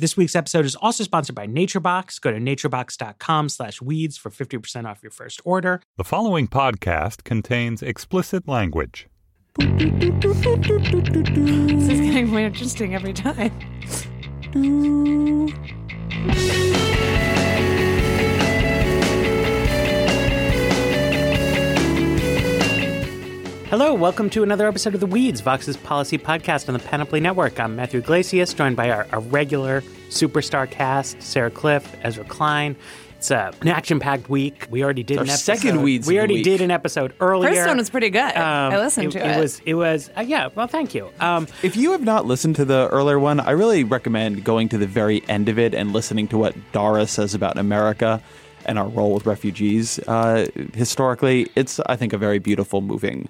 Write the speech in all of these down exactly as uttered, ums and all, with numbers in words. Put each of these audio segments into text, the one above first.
This week's episode is also sponsored by Naturebox. Go to naturebox.com slash weeds for fifty percent off your first order. The following podcast contains explicit language. This is getting more interesting every time. Hello, welcome to another episode of The Weeds, Vox's policy podcast on the Panoply Network. I'm Matthew Glacius, joined by our, our regular superstar cast, Sarah Cliff, Ezra Klein. It's uh, an action-packed week. We already did our an episode. second Weeds We already week. did an episode earlier. First one was pretty good. Um, I listened it, to it. It was, it was uh, yeah, well, thank you. Um, if you have not listened to the earlier one, I really recommend going to the very end of it and listening to what Dara says about America and our role with refugees uh, historically. It's, I think, a very beautiful, moving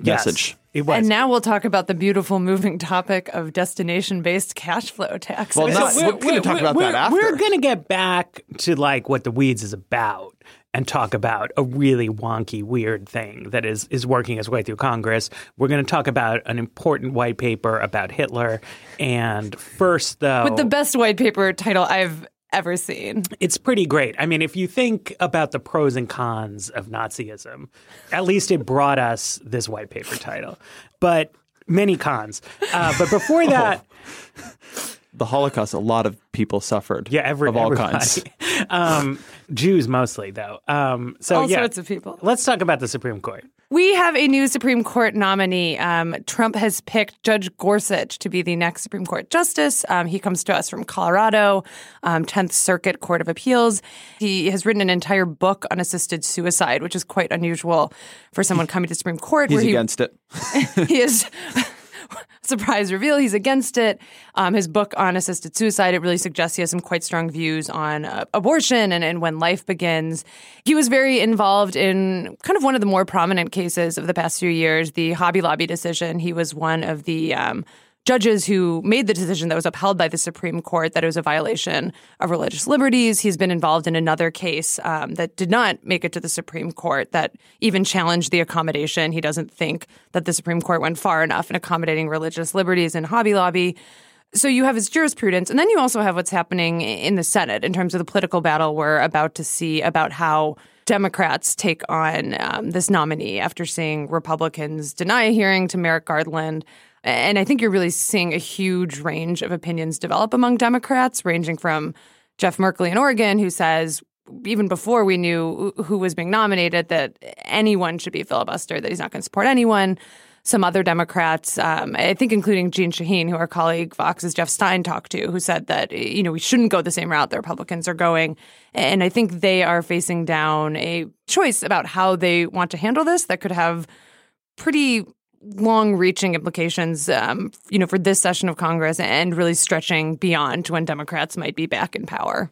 message. Yes, it was. And now we'll talk about the beautiful moving topic of destination-based cash flow taxes. Well, not, so we're, we're going to talk about that after. We're going to get back to like what the Weeds is about and talk about a really wonky, weird thing that is, is working its way through Congress. We're going to talk about an important white paper about Hitler. And first, though— with the best white paper title I've ever seen. It's pretty great. I mean, if you think about the pros and cons of Nazism, at least it brought us this white paper title. But many cons. Uh, but before that... Oh. The Holocaust, a lot of people suffered. Yeah, every, of all everybody. kinds. um, Jews mostly, though. Um, so, all yeah, sorts of people. Let's talk about the Supreme Court. We have a new Supreme Court nominee. Um, Trump has picked Judge Gorsuch to be the next Supreme Court justice. Um, he comes to us from Colorado, um, tenth Circuit Court of Appeals. He has written an entire book on assisted suicide, which is quite unusual for someone coming to the Supreme Court. He's where he, against it. He is... Surprise reveal, he's against it. Um, his book on assisted suicide, it really suggests he has some quite strong views on uh, abortion and, and when life begins. He was very involved in kind of one of the more prominent cases of the past few years, the Hobby Lobby decision. He was one of the um, judges who made the decision that was upheld by the Supreme Court that it was a violation of religious liberties. He's been involved in another case um, that did not make it to the Supreme Court that even challenged the accommodation. He doesn't think that the Supreme Court went far enough in accommodating religious liberties in Hobby Lobby. So you have his jurisprudence, and then you also have what's happening in the Senate in terms of the political battle we're about to see about how Democrats take on um, this nominee after seeing Republicans deny a hearing to Merrick Garland. And I think you're really seeing a huge range of opinions develop among Democrats, ranging from Jeff Merkley in Oregon, who says, even before we knew who was being nominated, that anyone should be filibustered, that he's not going to support anyone. Some other Democrats, um, I think including Gene Shaheen, who our colleague Vox's Jeff Stein talked to, who said that, you know, we shouldn't go the same route the Republicans are going. And I think they are facing down a choice about how they want to handle this that could have pretty long-reaching implications, um, you know, for this session of Congress and really stretching beyond to when Democrats might be back in power.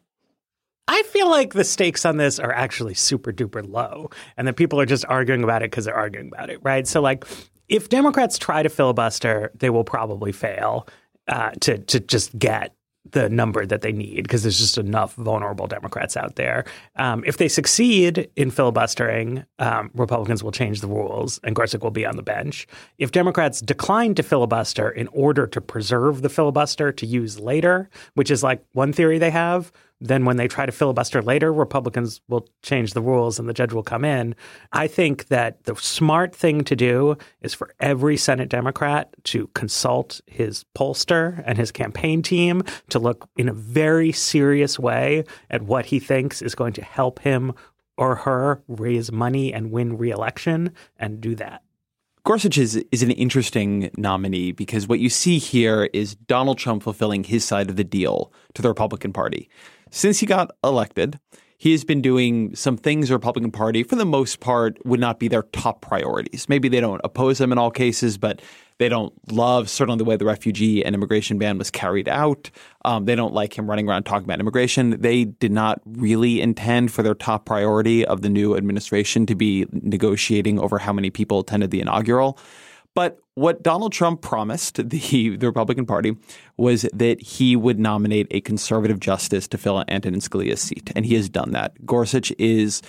I feel like the stakes on this are actually super-duper low and that people are just arguing about it because they're arguing about it, right? So, like, if Democrats try to filibuster, they will probably fail uh, to to just get the number that they need because there's just enough vulnerable Democrats out there. Um, if they succeed in filibustering, um, Republicans will change the rules and Gorsuch will be on the bench. If Democrats decline to filibuster in order to preserve the filibuster to use later, which is like one theory they have, then when they try to filibuster later, Republicans will change the rules and the judge will come in. I think that the smart thing to do is for every Senate Democrat to consult his pollster and his campaign team to look in a very serious way at what he thinks is going to help him or her raise money and win re-election and do that. Gorsuch is, is an interesting nominee because what you see here is Donald Trump fulfilling his side of the deal to the Republican Party. Since he got elected, he has been doing some things the Republican Party, for the most part, would not be their top priorities. Maybe they don't oppose them in all cases, but they don't love certainly the way the refugee and immigration ban was carried out. Um, they don't like him running around talking about immigration. They did not really intend for their top priority of the new administration to be negotiating over how many people attended the inaugural. But what Donald Trump promised the, the Republican Party was that he would nominate a conservative justice to fill Antonin Scalia's seat, and he has done that. Gorsuch is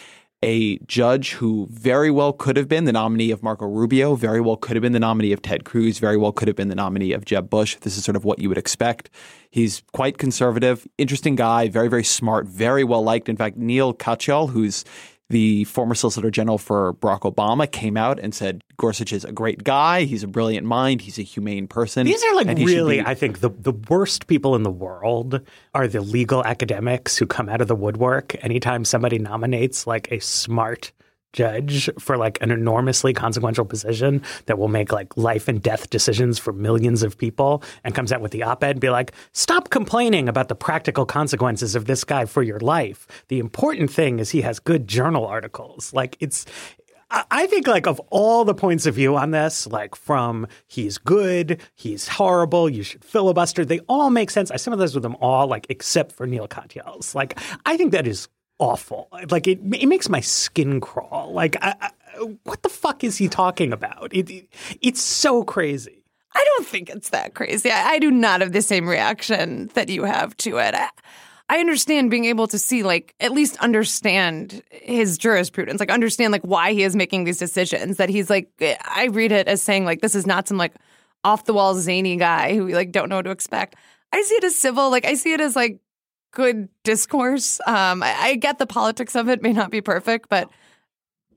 a judge who very well could have been the nominee of Marco Rubio, very well could have been the nominee of Ted Cruz, very well could have been the nominee of Jeb Bush. This is sort of what you would expect. He's quite conservative, interesting guy, very, very smart, very well liked. In fact, Neil Katyal, who's the former Solicitor General for Barack Obama, came out and said Gorsuch is a great guy. He's a brilliant mind. He's a humane person. These are like really, be... I think, the, the worst people in the world are the legal academics who come out of the woodwork anytime somebody nominates like a smart judge for like an enormously consequential position that will make like life and death decisions for millions of people, and comes out with the op-ed and be like, stop complaining about the practical consequences of this guy for your life. The important thing is he has good journal articles. Like it's I think like of all the points of view on this, like from he's good, he's horrible, you should filibuster, they all make sense. I sympathize with them all, like except for Neil Katyal's. Like I think that is awful. Like it, it makes my skin crawl. Like, I, I, what the fuck is he talking about? It, it, it's so crazy. I don't think it's that crazy. I, I do not have the same reaction that you have to it. I, I understand being able to see, like, at least understand his jurisprudence, like understand like why he is making these decisions. That he's like, I read it as saying like this is not some like off the wall zany guy who we like don't know what to expect. I see it as civil. Like I see it as like good discourse. Um, I, I get the politics of it may not be perfect, but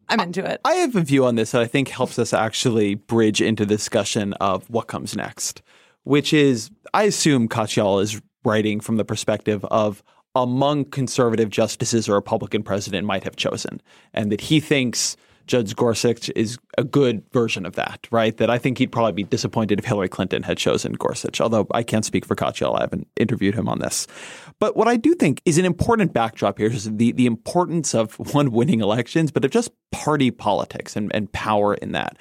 I'm into it. I have a view on this that I think helps us actually bridge into the discussion of what comes next, which is I assume Katyal is writing from the perspective of among conservative justices a Republican president might have chosen, and that he thinks Judge Gorsuch is a good version of that, right? That I think he'd probably be disappointed if Hillary Clinton had chosen Gorsuch, although I can't speak for Katyal. I haven't interviewed him on this. But what I do think is an important backdrop here is the, the importance of, one, winning elections, but of just party politics and, and power in that.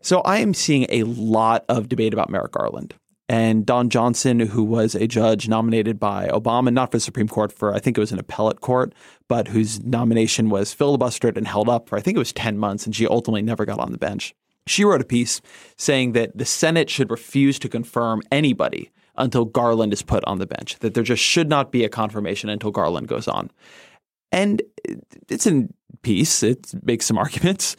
So I am seeing a lot of debate about Merrick Garland. And Don Johnson, who was a judge nominated by Obama, not for the Supreme Court, for I think it was an appellate court, but whose nomination was filibustered and held up for I think it was ten months, and she ultimately never got on the bench. She wrote a piece saying that the Senate should refuse to confirm anybody until Garland is put on the bench, that there just should not be a confirmation until Garland goes on. And it's a piece. It makes some arguments.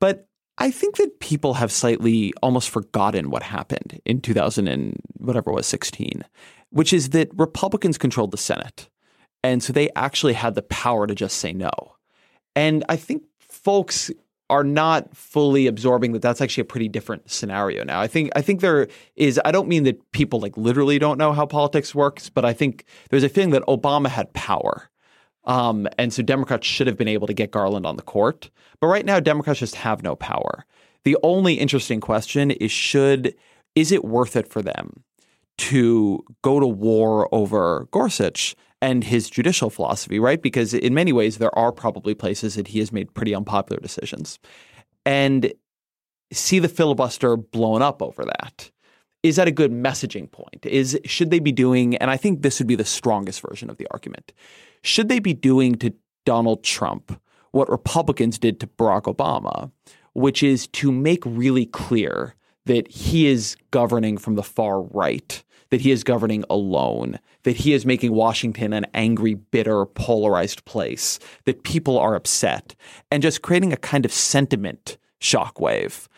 But I think that people have slightly almost forgotten what happened in two thousand and whatever it was, sixteen, which is that Republicans controlled the Senate. And so they actually had the power to just say no. And I think folks are not fully absorbing that that's actually a pretty different scenario now. I think I think there is – I don't mean that people like literally don't know how politics works, but I think there's a feeling that Obama had power. Um, and so Democrats should have been able to get Garland on the court. But right now, Democrats just have no power. The only interesting question is should – is it worth it for them to go to war over Gorsuch and his judicial philosophy, right? Because in many ways, there are probably places that he has made pretty unpopular decisions. And see the filibuster blown up over that. Is that a good messaging point? Is should they be doing – and I think this would be the strongest version of the argument – should they be doing to Donald Trump what Republicans did to Barack Obama, which is to make really clear that he is governing from the far right, that he is governing alone, that he is making Washington an angry, bitter, polarized place, that people are upset, and just creating a kind of sentiment shockwave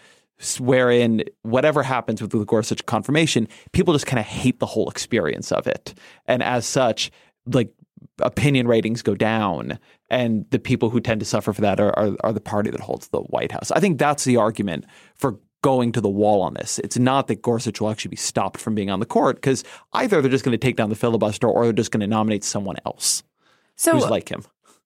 wherein whatever happens with the Gorsuch confirmation, people just kind of hate the whole experience of it. And as such, like – opinion ratings go down, and the people who tend to suffer for that are, are are the party that holds the White House. I think that's the argument for going to the wall on this. It's not that Gorsuch will actually be stopped from being on the court, because either they're just going to take down the filibuster or they're just going to nominate someone else so, who's like him.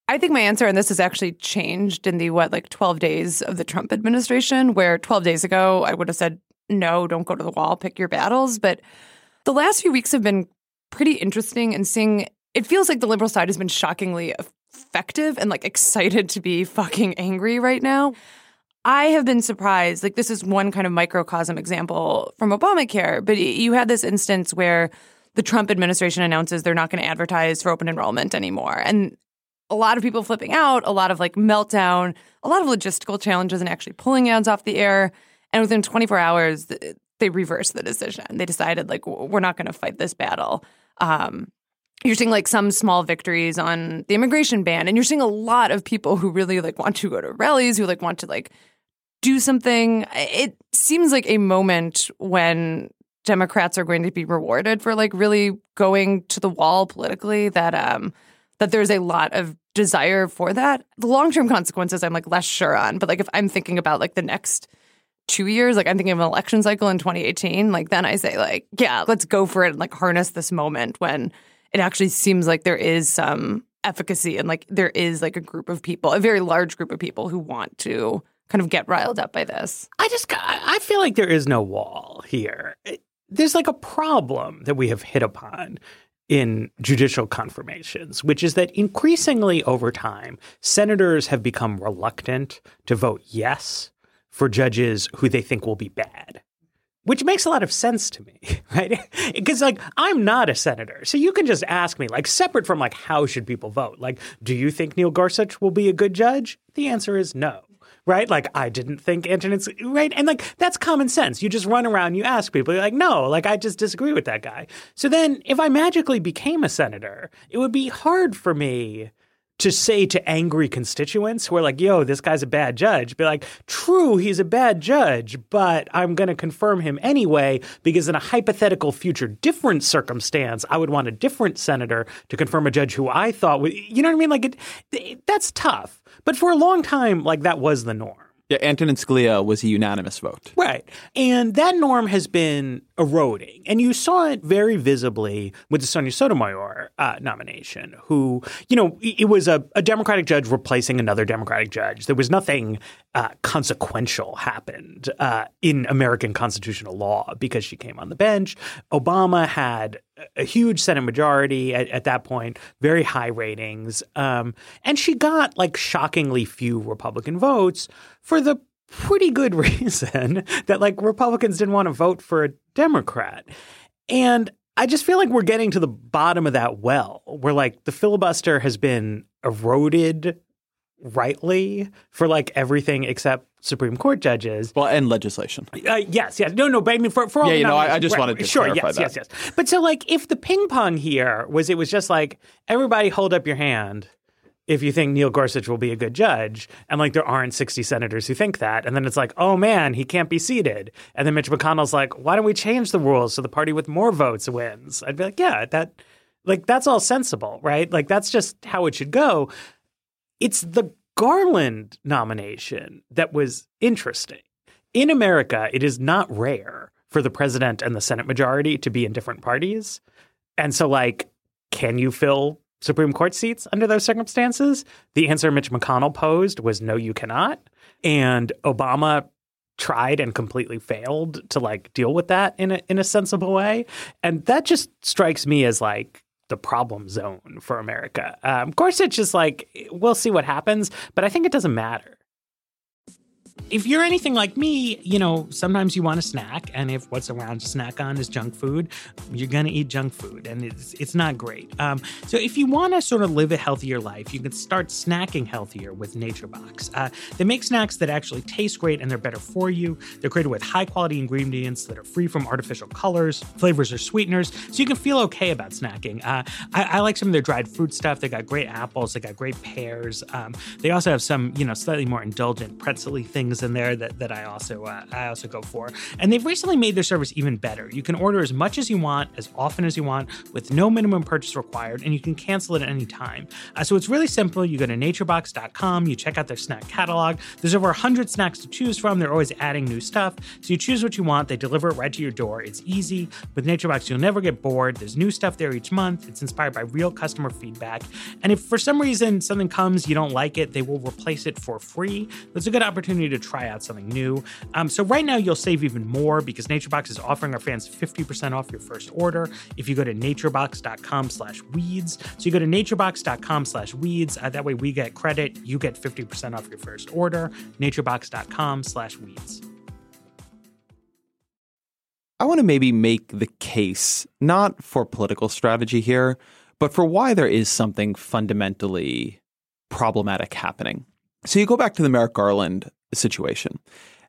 I think my answer on this has actually changed in the, what, like twelve days of the Trump administration, where twelve days ago I would have said, no, don't go to the wall, pick your battles. But the last few weeks have been pretty interesting and seeing – it feels like the liberal side has been shockingly effective and, like, excited to be fucking angry right now. I have been surprised. Like, this is one kind of microcosm example from Obamacare. But you had this instance where the Trump administration announces they're not going to advertise for open enrollment anymore. And a lot of people flipping out, a lot of, like, meltdown, a lot of logistical challenges in actually pulling ads off the air. And within twenty-four hours, they reversed the decision. They decided, like, we're not going to fight this battle. Um You're seeing, like, some small victories on the immigration ban, and you're seeing a lot of people who really, like, want to go to rallies, who, like, want to, like, do something. It seems like a moment when Democrats are going to be rewarded for, like, really going to the wall politically, that um, that there's a lot of desire for that. The long-term consequences I'm, like, less sure on. But, like, if I'm thinking about, like, the next two years, like, I'm thinking of an election cycle in twenty eighteen, like, then I say, like, yeah, let's go for it and, like, harness this moment when it actually seems like there is some efficacy and, like, there is, like, a group of people, a very large group of people who want to kind of get riled up by this. I just – I feel like there is no wall here. There's, like, a problem that we have hit upon in judicial confirmations, which is that increasingly over time, senators have become reluctant to vote yes for judges who they think will be bad. Which makes a lot of sense to me, right? Because, like, I'm not a senator. So you can just ask me, like, separate from, like, how should people vote? Like, do you think Neil Gorsuch will be a good judge? The answer is no, right? Like, I didn't think Antonin – right? And, like, that's common sense. You just run around, you ask people. You're like, no, like, I just disagree with that guy. So then if I magically became a senator, it would be hard for me – to say to angry constituents who are like, yo, this guy's a bad judge, be like, true, he's a bad judge, but I'm going to confirm him anyway because in a hypothetical future different circumstance, I would want a different senator to confirm a judge who I thought would – you know what I mean? Like it, it, that's tough. But for a long time, like that was the norm. Yeah, Antonin Scalia was a unanimous vote. Right. And that norm has been eroding. And you saw it very visibly with the Sonia Sotomayor uh, nomination, who, you know, it was a, a Democratic judge replacing another Democratic judge. There was nothing uh, consequential happened uh, in American constitutional law because she came on the bench. Obama had a huge Senate majority at, at that point, very high ratings. Um, and she got like shockingly few Republican votes for the pretty good reason that like Republicans didn't want to vote for a Democrat. And I just feel like we're getting to the bottom of that well, where like the filibuster has been eroded rightly for like everything except Supreme Court judges. Well, and legislation. Uh, yes, yes. No, no, but I mean, for, for all yeah, the you know, I, I just right, wanted to sure, clarify yes, that. Yes, yes, yes. But so like if the ping pong here was it was just like everybody hold up your hand if you think Neil Gorsuch will be a good judge, and like there aren't sixty senators who think that, and then it's like, oh man, he can't be seated. And then Mitch McConnell's like, why don't we change the rules so the party with more votes wins? I'd be like, yeah, that like that's all sensible, right? Like that's just how it should go. It's the Garland nomination that was interesting. In America, it is not rare for the president and the Senate majority to be in different parties. And so like, can you fill Supreme Court seats under those circumstances? The answer Mitch McConnell posed was no, you cannot. And Obama tried and completely failed to like deal with that in a in a sensible way. And that just strikes me as like the problem zone for America. Um, Gorsuch is like, we'll see what happens, but I think it doesn't matter. If you're anything like me, you know, sometimes you want a snack. And if what's around to snack on is junk food, you're going to eat junk food. And it's it's not great. Um, so if you want to sort of live a healthier life, you can start snacking healthier with Naturebox. Uh, they make snacks that actually taste great and they're better for you. They're created with high-quality ingredients that are free from artificial colors, flavors, or sweeteners. So you can feel okay about snacking. Uh, I, I like some of their dried fruit stuff. They got great apples. They got great pears. Um, they also have some, you know, slightly more indulgent pretzel-y things in there that, that I also uh, I also go for. And they've recently made their service even better. You can order as much as you want, as often as you want, with no minimum purchase required, and you can cancel it at any time. Uh, so it's really simple. You go to naturebox dot com, you check out their snack catalog. There's over one hundred snacks to choose from. They're always adding new stuff. So you choose what you want. They deliver it right to your door. It's easy. With Naturebox, you'll never get bored. There's new stuff there each month. It's inspired by real customer feedback. And if for some reason something comes, you don't like it, they will replace it for free. That's a good opportunity to try out something new. Um, so right now you'll save even more because NatureBox is offering our fans fifty percent off your first order if you go to naturebox dot com slash weeds. So you go to naturebox dot com slash weeds. Uh, that way we get credit. You get fifty percent off your first order. naturebox dot com slash weeds. I want to maybe make the case, not for political strategy here, but for why there is something fundamentally problematic happening. So you go back to the Merrick Garland situation.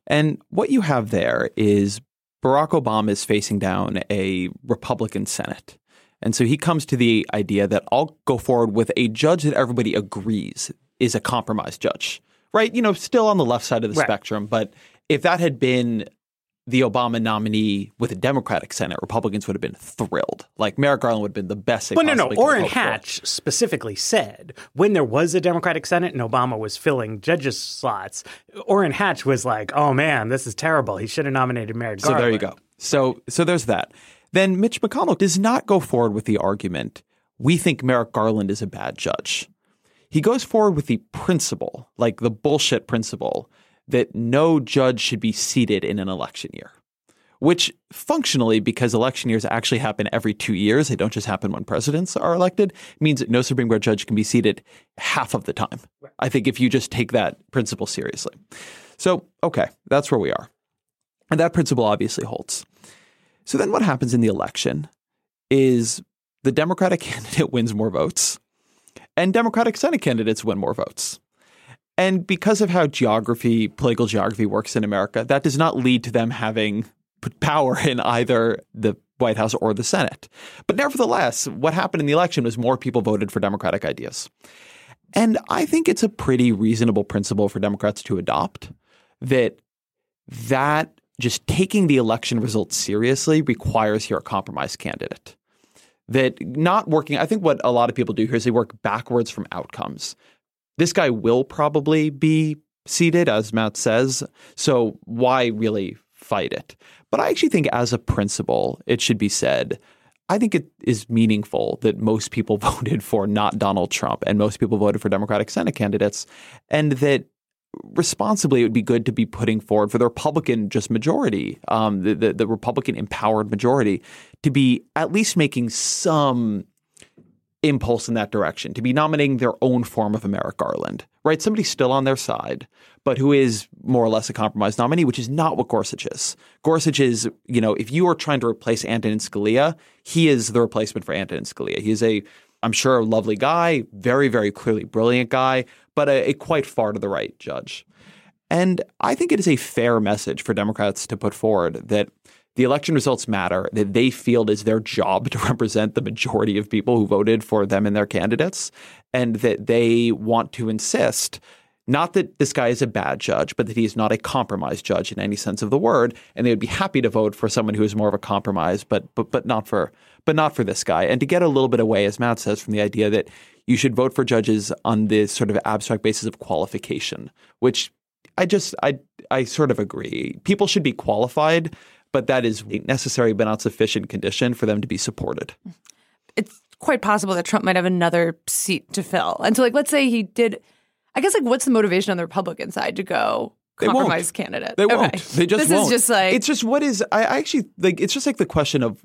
And what you have there is Barack Obama is facing down a Republican Senate. And so he comes to the idea that I'll go forward with a judge that everybody agrees is a compromise judge, right? You know, still on the left side of the right. spectrum. But if that had been the Obama nominee with a Democratic Senate, Republicans would have been thrilled. Like Merrick Garland would have been the best they well, possibly could. Well, no, no. Orrin Hatch for. specifically said when there was a Democratic Senate and Obama was filling judges' slots, Orrin Hatch was like, oh, man, this is terrible. He should have nominated Merrick Garland. So there you go. So, so there's that. Then Mitch McConnell does not go forward with the argument, we think Merrick Garland is a bad judge. He goes forward with the principle, like the bullshit principle, that no judge should be seated in an election year, which functionally, because election years actually happen every two years, they don't just happen when presidents are elected, means that no Supreme Court judge can be seated half of the time. Right. I think if you just take that principle seriously. So, okay, that's where we are. And that principle obviously holds. So then what happens in the election is the Democratic candidate wins more votes and Democratic Senate candidates win more votes. And because of how geography, political geography works in America, that does not lead to them having power in either the White House or the Senate. But nevertheless, what happened in the election was more people voted for Democratic ideas. And I think it's a pretty reasonable principle for Democrats to adopt that that just taking the election results seriously requires here a compromise candidate. That not working – I think what a lot of people do here is they work backwards from outcomes. This guy will probably be seated, as Matt says, so why really fight it? But I actually think as a principle, it should be said, I think it is meaningful that most people voted for not Donald Trump and most people voted for Democratic Senate candidates, and that responsibly it would be good to be putting forward for the Republican just majority, um, the, the, the Republican-empowered majority, to be at least making some impulse in that direction, to be nominating their own form of Merrick Garland, right? Somebody still on their side, but who is more or less a compromise nominee, which is not what Gorsuch is. Gorsuch is, you know, if you are trying to replace Antonin Scalia, he is the replacement for Antonin Scalia. He is a, I'm sure, a lovely guy, very, very clearly brilliant guy, but a, a quite far to the right judge. And I think it is a fair message for Democrats to put forward that the election results matter, that they feel it is their job to represent the majority of people who voted for them and their candidates, and that they want to insist not that this guy is a bad judge, but that he is not a compromise judge in any sense of the word, and they would be happy to vote for someone who is more of a compromise, but but but not for but not for this guy. And to get a little bit away, as Matt says, from the idea that you should vote for judges on this sort of abstract basis of qualification, which I just I I sort of agree. People should be qualified, but that is a necessary but not sufficient condition for them to be supported. It's quite possible that Trump might have another seat to fill. And so, like, let's say he did – I guess, like, what's the motivation on the Republican side to go compromise they candidate? They okay. won't. They just this won't. This is just like – It's just what is – I actually – like, it's just like the question of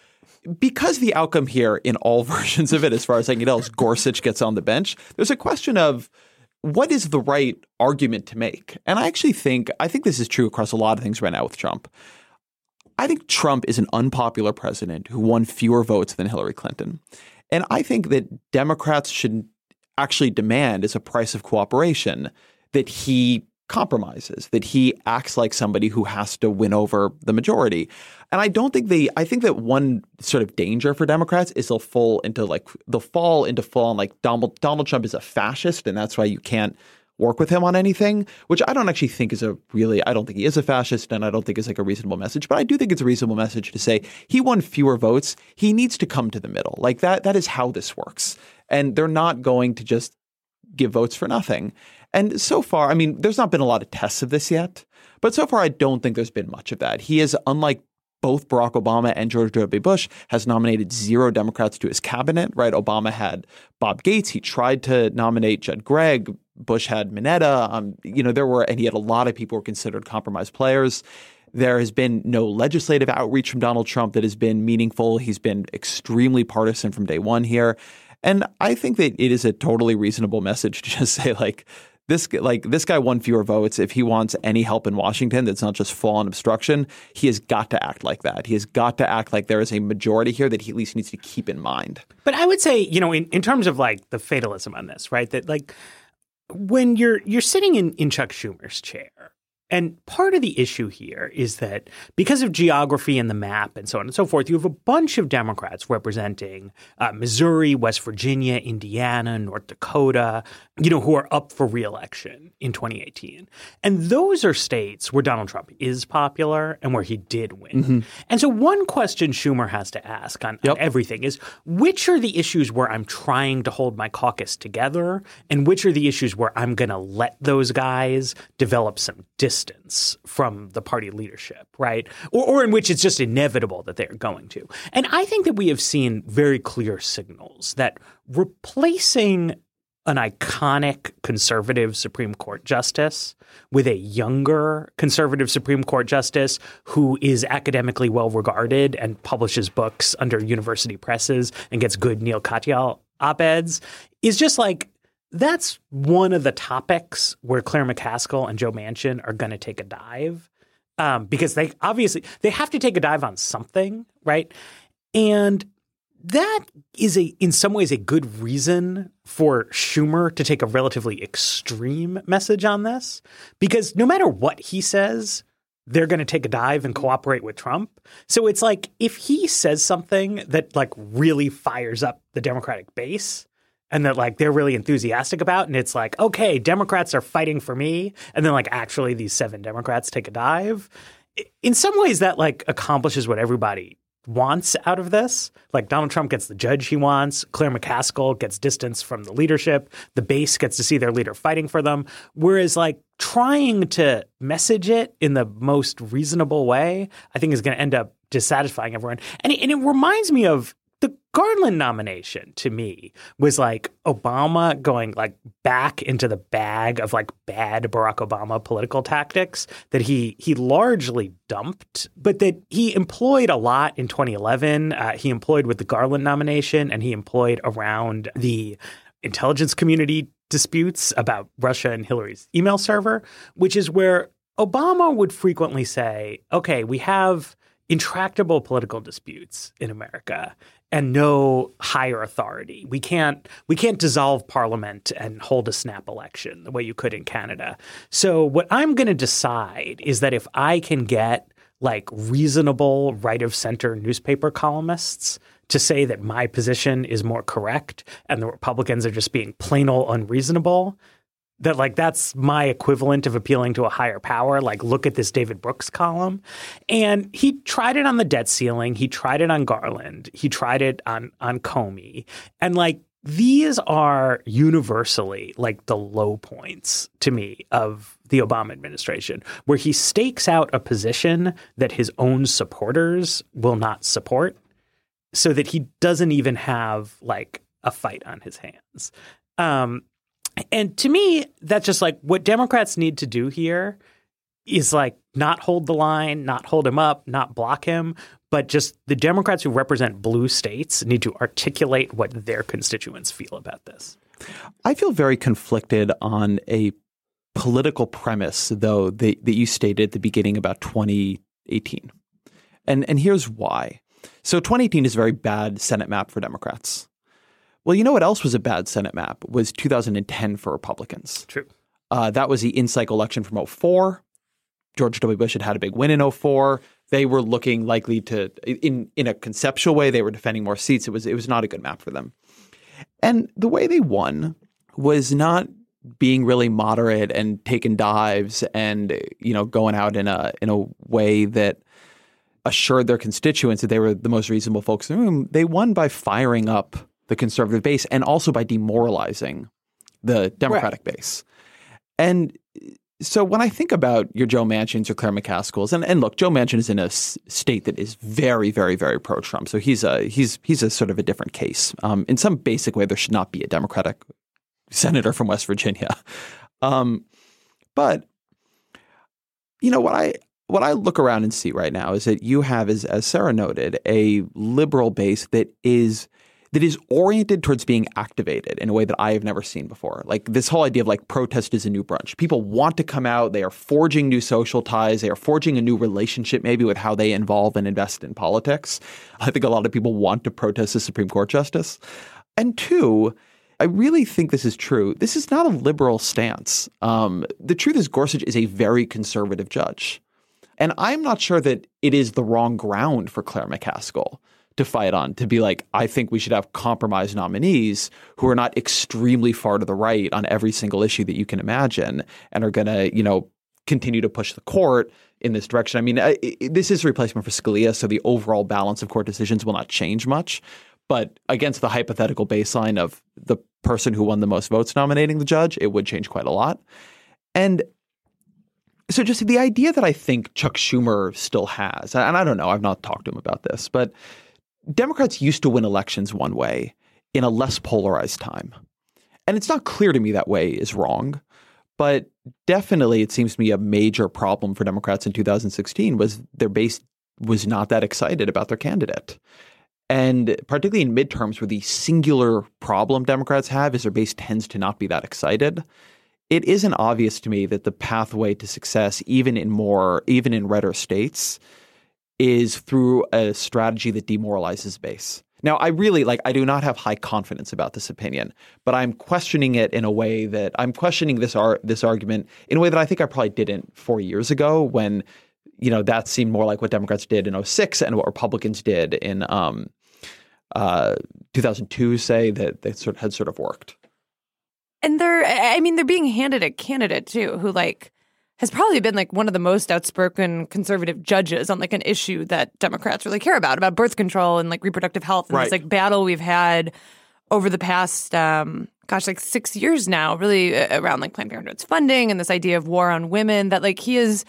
– because the outcome here in all versions of it, as far as I can tell, is Gorsuch gets on the bench, there's a question of – what is the right argument to make? And I actually think – I think this is true across a lot of things right now with Trump. I think Trump is an unpopular president who won fewer votes than Hillary Clinton. And I think that Democrats should actually demand as a price of cooperation that he compromises, that he acts like somebody who has to win over the majority. And I don't think they – I think that one sort of danger for Democrats is they'll fall into like – they'll fall into full on like Donald, Donald Trump is a fascist and that's why you can't work with him on anything, which I don't actually think is a really – I don't think he is a fascist and I don't think it's like a reasonable message. But I do think it's a reasonable message to say he won fewer votes. He needs to come to the middle. Like that. That is how this works. And they're not going to just give votes for nothing. And so far – I mean there's not been a lot of tests of this yet. But so far I don't think there's been much of that. He is, unlike both Barack Obama and George W. Bush, has nominated zero Democrats to his cabinet, right? Obama had Bob Gates. He tried to nominate Judd Gregg. Bush had Mineta. Um, you know, there were – and he had a lot of people who were considered compromise players. There has been no legislative outreach from Donald Trump that has been meaningful. He's been extremely partisan from day one here. And I think that it is a totally reasonable message to just say like – This like this guy won fewer votes. If he wants any help in Washington that's not just full-on obstruction, he has got to act like that. He has got to act like there is a majority here that he at least needs to keep in mind. But I would say, you know, in, in terms of like the fatalism on this, right, that like when you're you're sitting in, in Chuck Schumer's chair And part of the issue here is that because of geography and the map and so on and so forth, you have a bunch of Democrats representing uh, Missouri, West Virginia, Indiana, North Dakota, you know, who are up for re-election in twenty eighteen. And those are states where Donald Trump is popular and where he did win. Mm-hmm. And so one question Schumer has to ask on, yep. on everything is, which are the issues where I'm trying to hold my caucus together and which are the issues where I'm going to let those guys develop some distance? distance from the party leadership, right? Or, or in which it's just inevitable that they're going to. And I think that we have seen very clear signals that replacing an iconic conservative Supreme Court justice with a younger conservative Supreme Court justice who is academically well-regarded and publishes books under university presses and gets good Neil Katyal op-eds is just like, that's one of the topics where Claire McCaskill and Joe Manchin are going to take a dive um, because they obviously they have to take a dive on something, right? And that is a in some ways a good reason for Schumer to take a relatively extreme message on this because no matter what he says, they're going to take a dive and cooperate with Trump. So it's like if he says something that like really fires up the Democratic base – and that, like, they're really enthusiastic about. And it's like, okay, Democrats are fighting for me. And then, like, actually these seven Democrats take a dive. In some ways that, like, accomplishes what everybody wants out of this. Like, Donald Trump gets the judge he wants. Claire McCaskill gets distance from the leadership. The base gets to see their leader fighting for them. Whereas, like, trying to message it in the most reasonable way, I think is going to end up dissatisfying everyone. And it, and it reminds me of the Garland nomination to me was like Obama going like back into the bag of like bad Barack Obama political tactics that he he largely dumped, but that he employed a lot in twenty eleven. Uh, he employed with the Garland nomination and he employed around the intelligence community disputes about Russia and Hillary's email server, which is where Obama would frequently say, OK, we have intractable political disputes in America and no higher authority. We can't we can't dissolve parliament and hold a snap election the way you could in Canada. So what I'm going to decide is that if I can get like reasonable right of center newspaper columnists to say that my position is more correct and the Republicans are just being plain old unreasonable, that like that's my equivalent of appealing to a higher power. Like, look at this David Brooks column. And he tried it on the debt ceiling. He tried it on Garland. He tried it on on Comey. And like these are universally like the low points to me of the Obama administration, where he stakes out a position that his own supporters will not support so that he doesn't even have like a fight on his hands. Um And to me, that's just like what Democrats need to do here is like not hold the line, not hold him up, not block him. But just the Democrats who represent blue states need to articulate what their constituents feel about this. I feel very conflicted on a political premise, though, that, that you stated at the beginning about twenty eighteen. And, and here's why. So twenty eighteen is a very bad Senate map for Democrats. Well, you know what else was a bad Senate map was two thousand ten for Republicans. True. Uh, that was the in-cycle election from oh four. George W. Bush had had a big win in oh four. They were looking likely to in in a conceptual way. They were defending more seats. It was it was not a good map for them. And the way they won was not being really moderate and taking dives and, you know, going out in a in a way that assured their constituents that they were the most reasonable folks in the room. They won by firing up the conservative base, and also by demoralizing the Democratic right. base. And so when I think about your Joe Manchins or Claire McCaskills, and, and look, Joe Manchin is in a s- state that is very, very, very pro-Trump. So he's a he's he's a sort of a different case. Um, in some basic way, there should not be a Democratic senator from West Virginia. Um, but, you know, what I what I look around and see right now is that you have, as, as Sarah noted, a liberal base that is – that is oriented towards being activated in a way that I have never seen before. Like this whole idea of like protest is a new brunch. People want to come out. They are forging new social ties. They are forging a new relationship maybe with how they involve and invest in politics. I think a lot of people want to protest the Supreme Court justice. And two, I really think this is true. This is not a liberal stance. Um, the truth is Gorsuch is a very conservative judge. And I'm not sure that it is the wrong ground for Claire McCaskill to fight on, to be like, I think we should have compromise nominees who are not extremely far to the right on every single issue that you can imagine and are going to, you know, continue to push the court in this direction. I mean, I, it, this is a replacement for Scalia, so the overall balance of court decisions will not change much. But against the hypothetical baseline of the person who won the most votes nominating the judge, it would change quite a lot. And so just the idea that I think Chuck Schumer still has, and I don't know, I've not talked to him about this, but Democrats used to win elections one way in a less polarized time. And it's not clear to me that way is wrong. But definitely it seems to me a major problem for Democrats in two thousand sixteen was their base was not that excited about their candidate. And particularly in midterms where the singular problem Democrats have is their base tends to not be that excited. It isn't obvious to me that the pathway to success, even in more, even in redder states, is through a strategy that demoralizes base. Now, I really like I do not have high confidence about this opinion, but I'm questioning it in a way that I'm questioning this ar- this argument in a way that I think I probably didn't four years ago when, you know, that seemed more like what Democrats did in oh six and what Republicans did in um, uh, two thousand two, say, that that sort of had sort of worked. And they're I mean, they're being handed a candidate, too, who like has probably been like one of the most outspoken conservative judges on like an issue that Democrats really care about, about birth control and like reproductive health. And right. This like battle we've had over the past, um, gosh, like six years now, really around like Planned Parenthood's funding and this idea of war on women, that like he is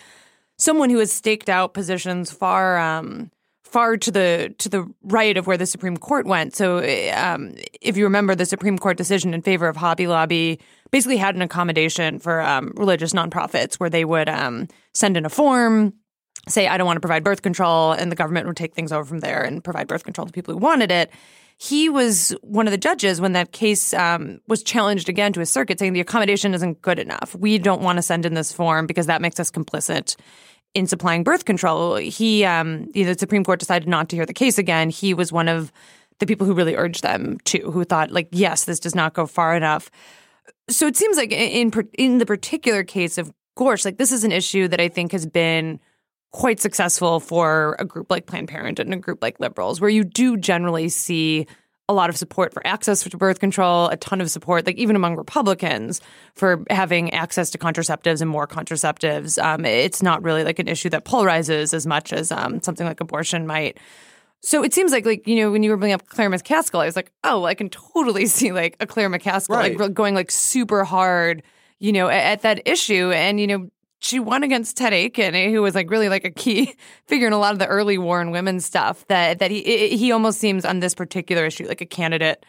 someone who has staked out positions far um, far to the to the right of where the Supreme Court went. So um, if you remember, the Supreme Court decision in favor of Hobby Lobby basically had an accommodation for um, religious nonprofits where they would um, send in a form, say, I don't want to provide birth control, and the government would take things over from there and provide birth control to people who wanted it. He was one of the judges when that case um, was challenged again to his circuit, saying the accommodation isn't good enough. We don't want to send in this form because that makes us complicit in supplying birth control. He, um, you know, the Supreme Court decided not to hear the case again. He was one of the people who really urged them to, who thought, like, yes, this does not go far enough. So it seems like in in the particular case of Gorsuch, like this is an issue that I think has been quite successful for a group like Planned Parenthood and a group like liberals, where you do generally see a lot of support for access to birth control, a ton of support, like even among Republicans, for having access to contraceptives and more contraceptives. Um, it's not really like an issue that polarizes as much as um, something like abortion might. So it seems like, like, you know, when you were bringing up Claire McCaskill, I was like, oh, I can totally see like a Claire McCaskill right. like going like super hard, you know, at, at that issue. And, you know, she won against Ted Akin, who was like really like a key figure in a lot of the early Warren women stuff, that that he he almost seems on this particular issue like a candidate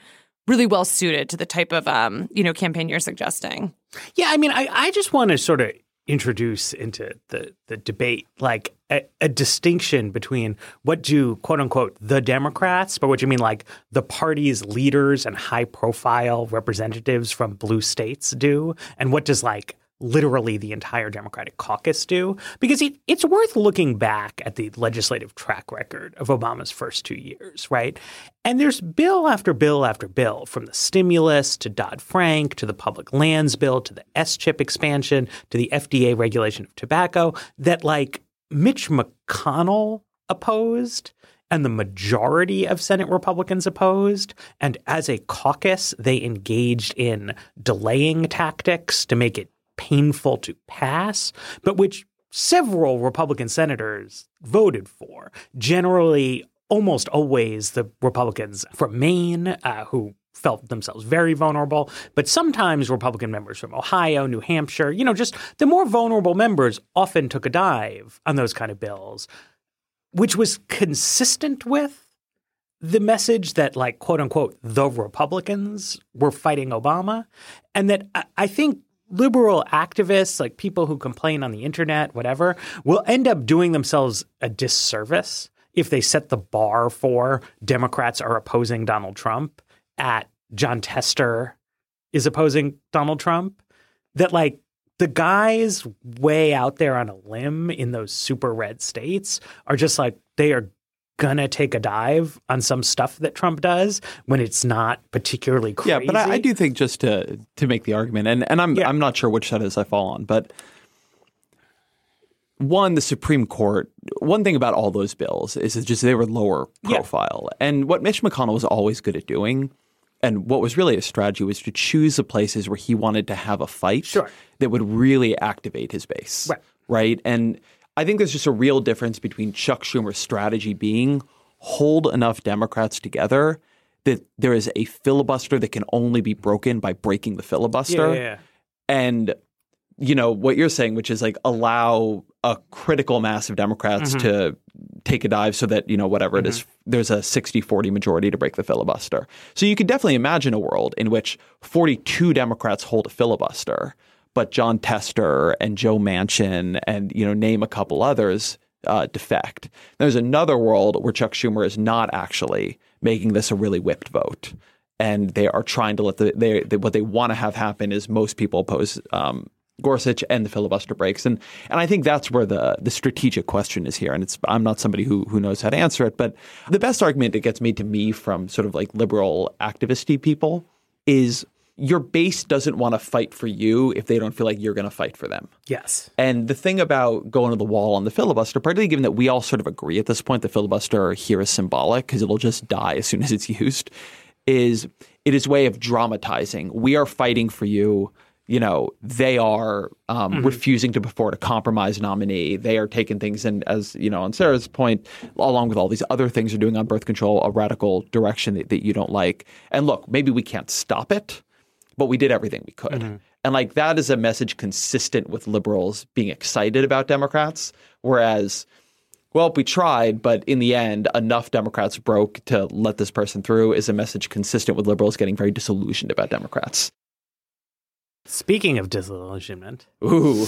really well suited to the type of, um, you know, campaign you're suggesting. Yeah, I mean, I, I just want to sort of introduce into the, the debate like a, a distinction between what do, quote unquote, the Democrats, but what you mean like the party's leaders and high profile representatives from blue states do, and what does like literally the entire Democratic caucus do. Because it, it's worth looking back at the legislative track record of Obama's first two years, right? And there's bill after bill after bill, from the stimulus to Dodd-Frank to the public lands bill to the S chip expansion to the F D A regulation of tobacco, that like Mitch McConnell opposed and the majority of Senate Republicans opposed. And as a caucus, they engaged in delaying tactics to make it painful to pass, but which several Republican senators voted for. Generally, almost always the Republicans from Maine, uh, who felt themselves very vulnerable, but sometimes Republican members from Ohio, New Hampshire, you know, just the more vulnerable members often took a dive on those kind of bills, which was consistent with the message that, like, quote unquote, the Republicans were fighting Obama. And that I, I think liberal activists, like people who complain on the internet, whatever, will end up doing themselves a disservice if they set the bar for Democrats are opposing Donald Trump at John Tester is opposing Donald Trump. That like the guys way out there on a limb in those super red states are just like they are gonna take a dive on some stuff that Trump does when it's not particularly crazy. Yeah, but I, I do think just to to make the argument, and, and I'm yeah. I'm not sure which side I fall on, but one, the Supreme Court, one thing about all those bills is it's just they were lower profile. Yeah. And what Mitch McConnell was always good at doing, and what was really a strategy, was to choose the places where he wanted to have a fight sure. that would really activate his base. Right. Right. And I think there's just a real difference between Chuck Schumer's strategy being hold enough Democrats together that there is a filibuster that can only be broken by breaking the filibuster. Yeah, yeah, yeah. And, you know, what you're saying, which is like allow a critical mass of Democrats mm-hmm. to take a dive so that, you know, whatever mm-hmm. it is, there's a sixty forty majority to break the filibuster. So you could definitely imagine a world in which forty-two Democrats hold a filibuster, but John Tester and Joe Manchin and, you know, name a couple others uh, defect. There's another world where Chuck Schumer is not actually making this a really whipped vote. And they are trying to let the they, – they, what they want to have happen is most people oppose um, Gorsuch and the filibuster breaks. And and I think that's where the the strategic question is here. And it's I'm not somebody who who knows how to answer it. But the best argument that gets made to me from sort of like liberal activist-y people is – your base doesn't want to fight for you if they don't feel like you're going to fight for them. Yes. And the thing about going to the wall on the filibuster, particularly given that we all sort of agree at this point, the filibuster here is symbolic because it'll just die as soon as it's used, is it is a way of dramatizing. We are fighting for you. You know, they are um, mm-hmm. refusing to afford a compromise nominee. They are taking things in, as, you know, on Sarah's point, along with all these other things they're doing on birth control, a radical direction that, that you don't like. And look, maybe we can't stop it, but we did everything we could. Mm-hmm. And like that is a message consistent with liberals being excited about Democrats, whereas, well, we tried, but in the end, enough Democrats broke to let this person through is a message consistent with liberals getting very disillusioned about Democrats. Speaking of disillusionment. Ooh.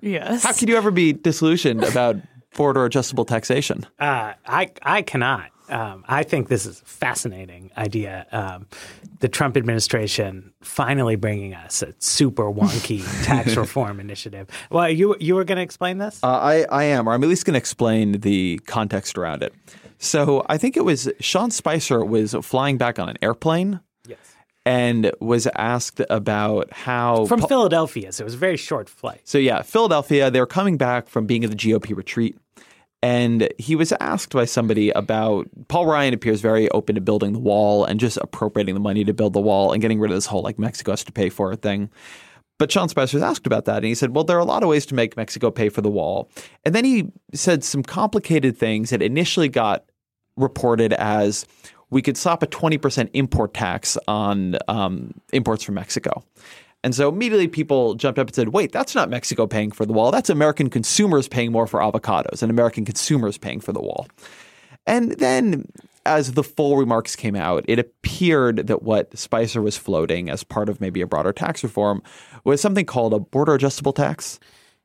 Yes. How could you ever be disillusioned about forward or adjustable taxation? Uh, I I cannot. Um, I think this is a fascinating idea. Um, the Trump administration finally bringing us a super wonky tax reform initiative. Well, you you were going to explain this? Uh, I, I am, or I'm at least going to explain the context around it. So I think it was Sean Spicer was flying back on an airplane. Yes. And was asked about how— From po- Philadelphia, so it was a very short flight. So yeah, Philadelphia, they were coming back from being at the G O P retreat. And he was asked by somebody about – Paul Ryan appears very open to building the wall and just appropriating the money to build the wall and getting rid of this whole like Mexico has to pay for it thing. But Sean Spicer was asked about that and he said, well, there are a lot of ways to make Mexico pay for the wall. And then he said some complicated things that initially got reported as we could slap a twenty percent import tax on um, imports from Mexico. And so immediately people jumped up and said, wait, that's not Mexico paying for the wall. That's American consumers paying more for avocados and American consumers paying for the wall. And then as the full remarks came out, it appeared that what Spicer was floating as part of maybe a broader tax reform was something called a border adjustable tax.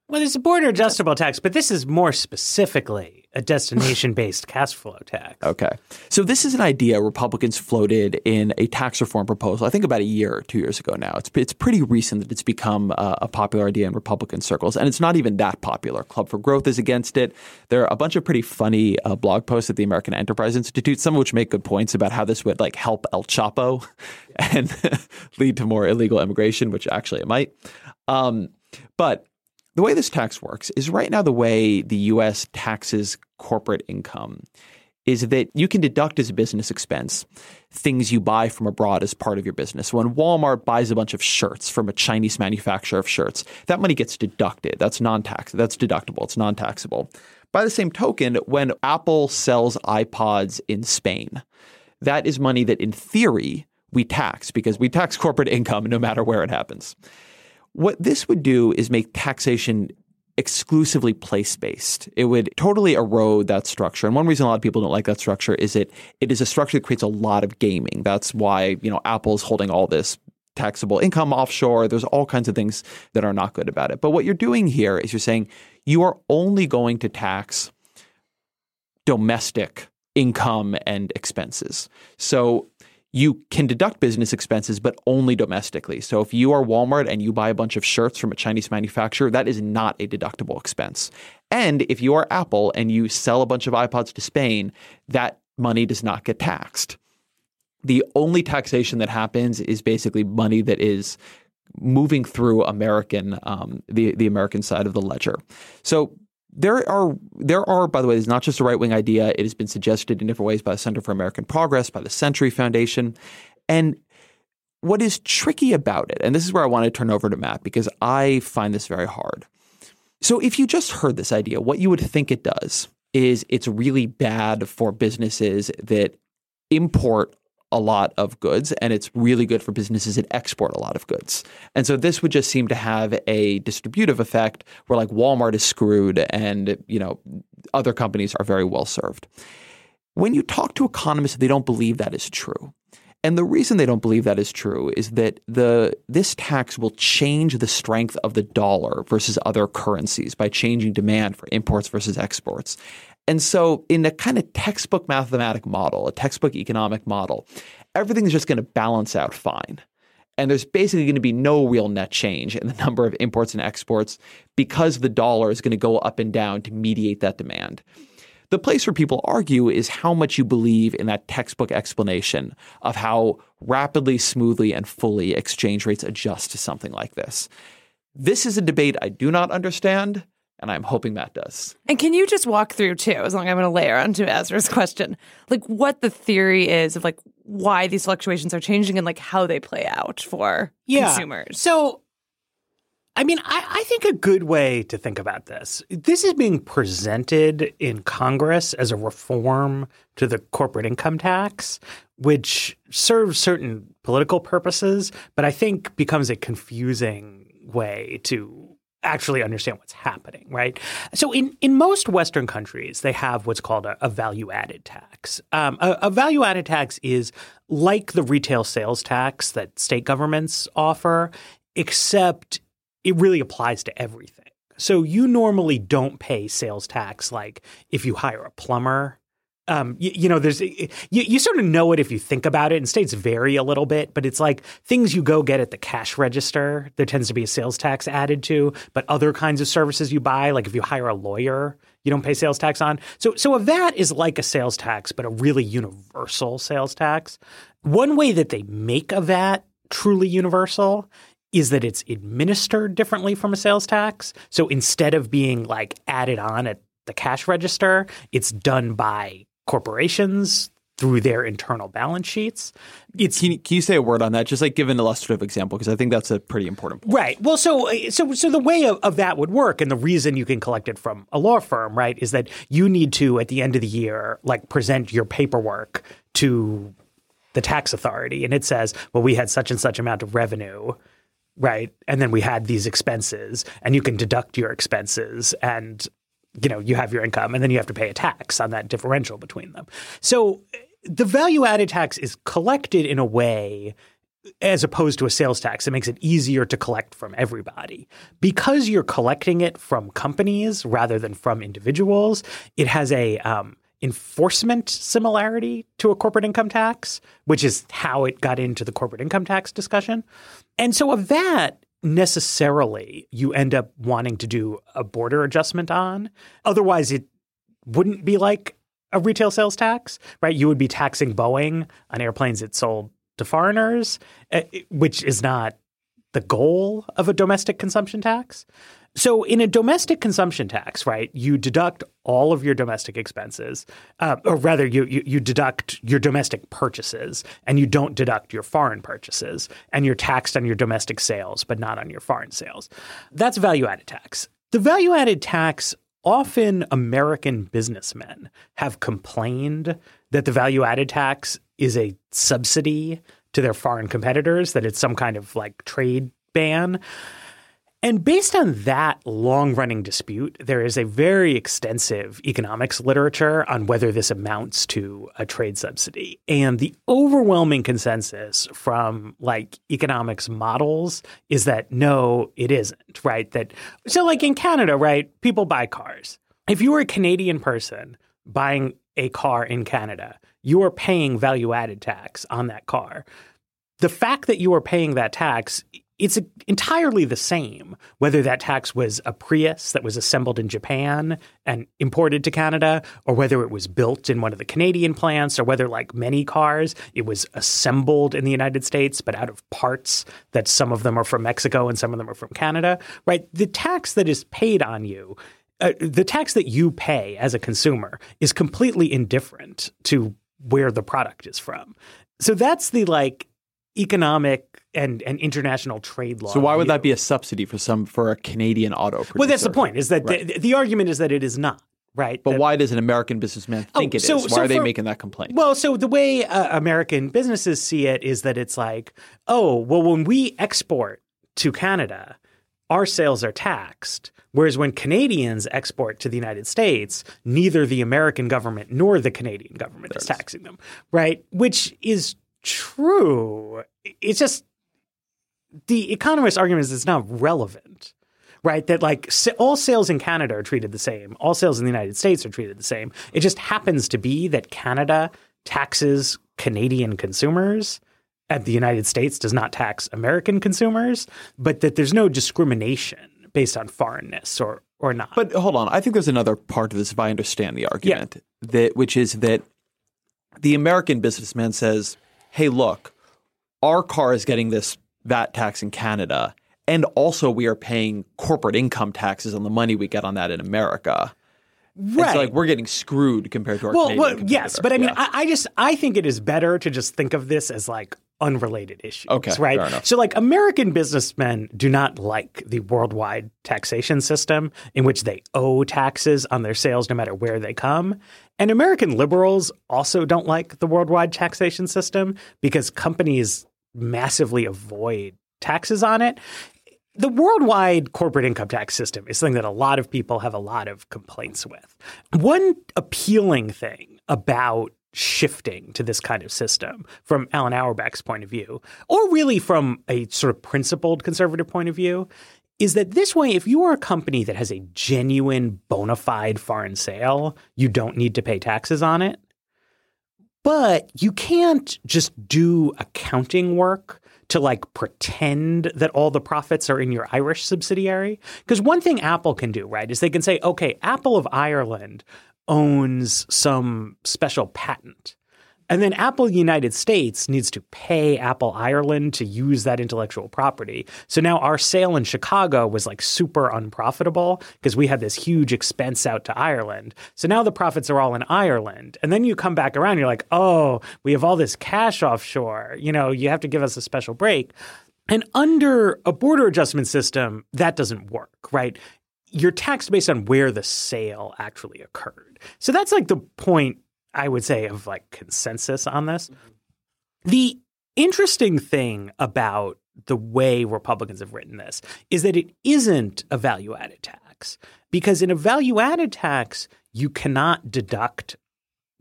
Well, there's a border adjustable tax, but this is more specifically a destination-based cash flow tax. Okay. So this is an idea Republicans floated in a tax reform proposal, I think about a year or two years ago now. It's it's pretty recent that it's become a, a popular idea in Republican circles, and it's not even that popular. Club for Growth is against it. There are a bunch of pretty funny uh, blog posts at the American Enterprise Institute, some of which make good points about how this would like help El Chapo and lead to more illegal immigration, which actually it might. Um, but the way this tax works is right now the way the U S taxes corporate income is that you can deduct as a business expense things you buy from abroad as part of your business. When Walmart buys a bunch of shirts from a Chinese manufacturer of shirts, that money gets deducted. That's non-tax. That's deductible. It's non-taxable. By the same token, when Apple sells iPods in Spain, that is money that in theory we tax because we tax corporate income no matter where it happens. What this would do is make taxation exclusively place-based. It would totally erode that structure. And one reason a lot of people don't like that structure is it it is a structure that creates a lot of gaming. That's why, you know, Apple's holding all this taxable income offshore. There's all kinds of things that are not good about it. But what you're doing here is you're saying you are only going to tax domestic income and expenses. So you can deduct business expenses, but only domestically. So if you are Walmart and you buy a bunch of shirts from a Chinese manufacturer, that is not a deductible expense. And if you are Apple and you sell a bunch of iPods to Spain, that money does not get taxed. The only taxation that happens is basically money that is moving through American, um, the, the American side of the ledger. So There are, there are. By the way, it's not just a right-wing idea. It has been suggested in different ways by the Center for American Progress, by the Century Foundation. And what is tricky about it, and this is where I want to turn over to Matt because I find this very hard. So if you just heard this idea, what you would think it does is it's really bad for businesses that import a lot of goods, and it's really good for businesses that export a lot of goods. And so this would just seem to have a distributive effect where like Walmart is screwed and, you know, other companies are very well served. When you talk to economists, they don't believe that is true. And the reason they don't believe that is true is that the this tax will change the strength of the dollar versus other currencies by changing demand for imports versus exports. And so in a kind of textbook mathematic model, a textbook economic model, everything's just going to balance out fine. And there's basically going to be no real net change in the number of imports and exports because the dollar is going to go up and down to mediate that demand. The place where people argue is how much you believe in that textbook explanation of how rapidly, smoothly, and fully exchange rates adjust to something like this. This is a debate I do not understand, and I'm hoping Matt does. And can you just walk through, too, as long as I'm going to layer onto Ezra's question, like what the theory is of like why these fluctuations are changing and like how they play out for yeah. consumers? So, I mean, I, I think a good way to think about this, this is being presented in Congress as a reform to the corporate income tax, which serves certain political purposes, but I think becomes a confusing way to actually understand what's happening, right? So in, in most Western countries, they have what's called a, a value-added tax. Um, a, a value-added tax is like the retail sales tax that state governments offer, except it really applies to everything. So you normally don't pay sales tax like if you hire a plumber. Um, you, you know, there's you, you sort of know it if you think about it, and states vary a little bit, but it's like things you go get at the cash register, there tends to be a sales tax added to, but other kinds of services you buy, like if you hire a lawyer, you don't pay sales tax on. So, so a V A T is like a sales tax, but a really universal sales tax. One way that they make a V A T truly universal is that it's administered differently from a sales tax. So instead of being like added on at the cash register, it's done by corporations through their internal balance sheets. It's, can, can you say a word on that? Just like give an illustrative example, because I think that's a pretty important point. Right. Well, so so so the way of, of that would work, and the reason you can collect it from a law firm, right, is that you need to, at the end of the year, like present your paperwork to the tax authority. And it says, well, we had such and such amount of revenue, right? And then we had these expenses, and you can deduct your expenses, and you know you have your income, and then you have to pay a tax on that differential between them. So the value-added tax is collected in a way, as opposed to a sales tax, it makes it easier to collect from everybody. Because you're collecting it from companies rather than from individuals, it has a um, enforcement similarity to a corporate income tax, which is how it got into the corporate income tax discussion. And so a V A T, necessarily, you end up wanting to do a border adjustment on. Otherwise, it wouldn't be like a retail sales tax, right? You would be taxing Boeing on airplanes it sold to foreigners, which is not the goal of a domestic consumption tax. So in a domestic consumption tax, right, you deduct all of your domestic expenses, uh, or rather you, you you deduct your domestic purchases and you don't deduct your foreign purchases, and you're taxed on your domestic sales but not on your foreign sales. That's value-added tax. The value-added tax, often American businessmen have complained that the value-added tax is a subsidy to their foreign competitors, that it's some kind of like trade ban. And based on that long-running dispute, there is a very extensive economics literature on whether this amounts to a trade subsidy. And the overwhelming consensus from like economics models is that no, it isn't, right? That so like in Canada, right, people buy cars. If you were a Canadian person buying a car in Canada, you are paying value-added tax on that car. The fact that you are paying that tax, it's entirely the same whether that tax was a Prius that was assembled in Japan and imported to Canada, or whether it was built in one of the Canadian plants, or whether, like many cars, it was assembled in the United States but out of parts that some of them are from Mexico and some of them are from Canada, right? The tax that is paid on you Uh, the tax that you pay as a consumer is completely indifferent to where the product is from. So that's the like economic and, and international trade law. So why would view. that be a subsidy for some for a Canadian auto producer? Well, that's the point, is that right. the, the argument is that it is not. Right. But that, why does an American businessman think oh, it so, is? Why so are they for, making that complaint? Well, so the way uh, American businesses see it is that it's like, oh, well, when we export to Canada, our sales are taxed, whereas when Canadians export to the United States, neither the American government nor the Canadian government is taxing them, right? Which is true. It's just the economist argument is it's not relevant, right? That like all sales in Canada are treated the same. All sales in the United States are treated the same. It just happens to be that Canada taxes Canadian consumers and the United States does not tax American consumers, but that there's no discrimination based on foreignness or or not. But hold on. I think there's another part to this, if I understand the argument, yeah. that which is that the American businessman says, hey, look, our car is getting this V A T tax in Canada, and also we are paying corporate income taxes on the money we get on that in America. Right. It's like we're getting screwed compared to our well, Canadian Well, competitor. Yes, but I mean, yeah. I, I just – I think it is better to just think of this as like – unrelated issues, okay, right? So like American businessmen do not like the worldwide taxation system in which they owe taxes on their sales no matter where they come. And American liberals also don't like the worldwide taxation system because companies massively avoid taxes on it. The worldwide corporate income tax system is something that a lot of people have a lot of complaints with. One appealing thing about shifting to this kind of system from Alan Auerbach's point of view, or really from a sort of principled conservative point of view, is that this way, if you are a company that has a genuine bona fide foreign sale, you don't need to pay taxes on it. But you can't just do accounting work to like pretend that all the profits are in your Irish subsidiary. Because one thing Apple can do, right, is they can say, okay, Apple of Ireland owns some special patent. And then Apple United States needs to pay Apple Ireland to use that intellectual property. So now our sale in Chicago was like super unprofitable because we had this huge expense out to Ireland. So now the profits are all in Ireland. And then you come back around, you're like, oh, we have all this cash offshore. You know, you have to give us a special break. And under a border adjustment system, that doesn't work, right? You're taxed based on where the sale actually occurred. So that's like the point, I would say, of like consensus on this. The interesting thing about the way Republicans have written this is that it isn't a value-added tax, because in a value-added tax, you cannot deduct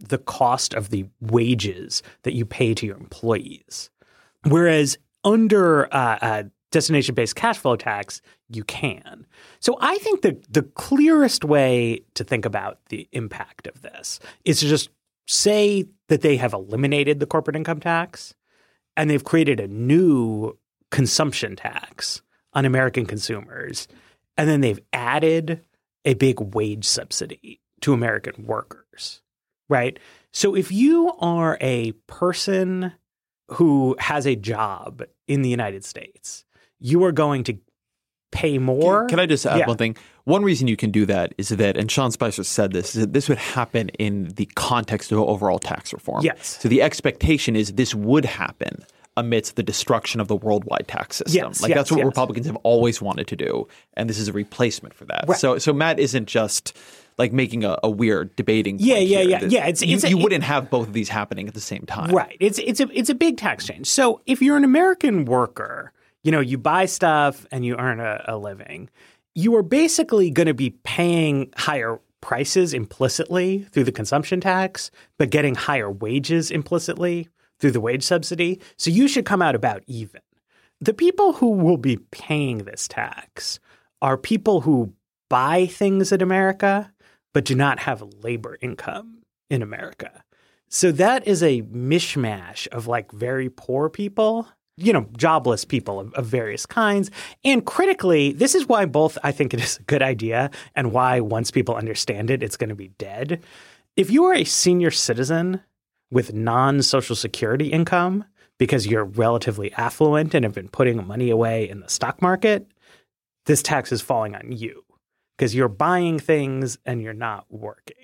the cost of the wages that you pay to your employees, whereas under uh, uh, destination-based cash flow tax, you can. So I think the the clearest way to think about the impact of this is to just say that they have eliminated the corporate income tax and they've created a new consumption tax on American consumers. And then they've added a big wage subsidy to American workers, right? So if you are a person who has a job in the United States, you are going to pay more. Can, can I just add yeah. one thing? One reason you can do that is that, and Sean Spicer said this, is that this would happen in the context of overall tax reform. Yes. So the expectation is this would happen amidst the destruction of the worldwide tax system. Yes, like yes, that's what yes. Republicans have always wanted to do, and this is a replacement for that. Right. So so Matt isn't just like making a, a weird debating yeah, point yeah, here. Yeah, yeah, yeah. It's, you it's a, you it, wouldn't have both of these happening at the same time. Right. It's it's a it's a big tax change. So if you're an American worker, you know, you buy stuff and you earn a, a living, you are basically going to be paying higher prices implicitly through the consumption tax, but getting higher wages implicitly through the wage subsidy. So you should come out about even. The people who will be paying this tax are people who buy things in America but do not have labor income in America. So that is a mishmash of like very poor people, you know, jobless people of, of various kinds. And critically, this is why both I think it is a good idea and why once people understand it, it's going to be dead. If you are a senior citizen with non-Social Security income because you're relatively affluent and have been putting money away in the stock market, this tax is falling on you because you're buying things and you're not working.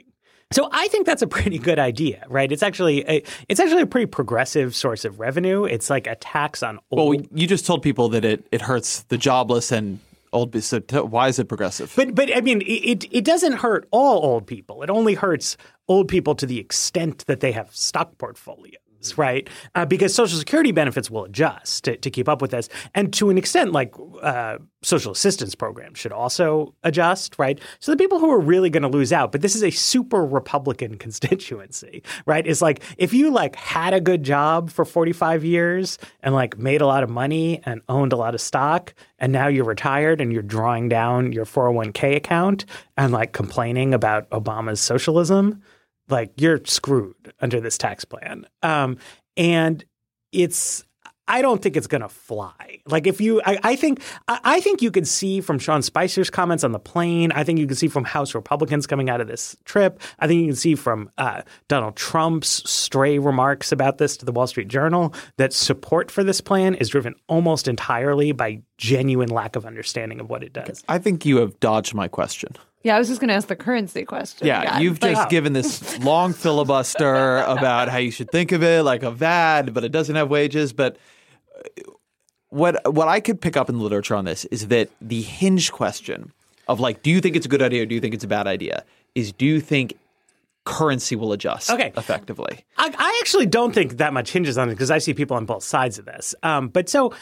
So I think that's a pretty good idea, right? It's actually a, it's actually a pretty progressive source of revenue. It's like a tax on old— Well, you just told people that it, it hurts the jobless and old— – so why is it progressive? But, but I mean it, it doesn't hurt all old people. It only hurts old people to the extent that they have stock portfolios. Right. Uh, because Social Security benefits will adjust to, to keep up with this. And to an extent, like uh, social assistance programs should also adjust. Right. So the people who are really going to lose out. But this is a super Republican constituency. Right. It's like if you like had a good job for forty-five years and like made a lot of money and owned a lot of stock and now you're retired and you're drawing down your four oh one k account and like complaining about Obama's socialism. Like you're screwed under this tax plan. Um, and it's I don't think it's going to fly. Like if you I, I think I, I think you could see from Sean Spicer's comments on the plane. I think you can see from House Republicans coming out of this trip. I think you can see from uh, Donald Trump's stray remarks about this to the Wall Street Journal that support for this plan is driven almost entirely by genuine lack of understanding of what it does. I think you have dodged my question. Yeah, I was just going to ask the currency question. Yeah, God, you've just like, oh. given this long filibuster about how you should think of it like a V A D, but it doesn't have wages. But what what I could pick up in the literature on this is that the hinge question of like, do you think it's a good idea or do you think it's a bad idea is do you think currency will adjust okay. effectively? I, I actually don't think that much hinges on it because I see people on both sides of this. Um, but so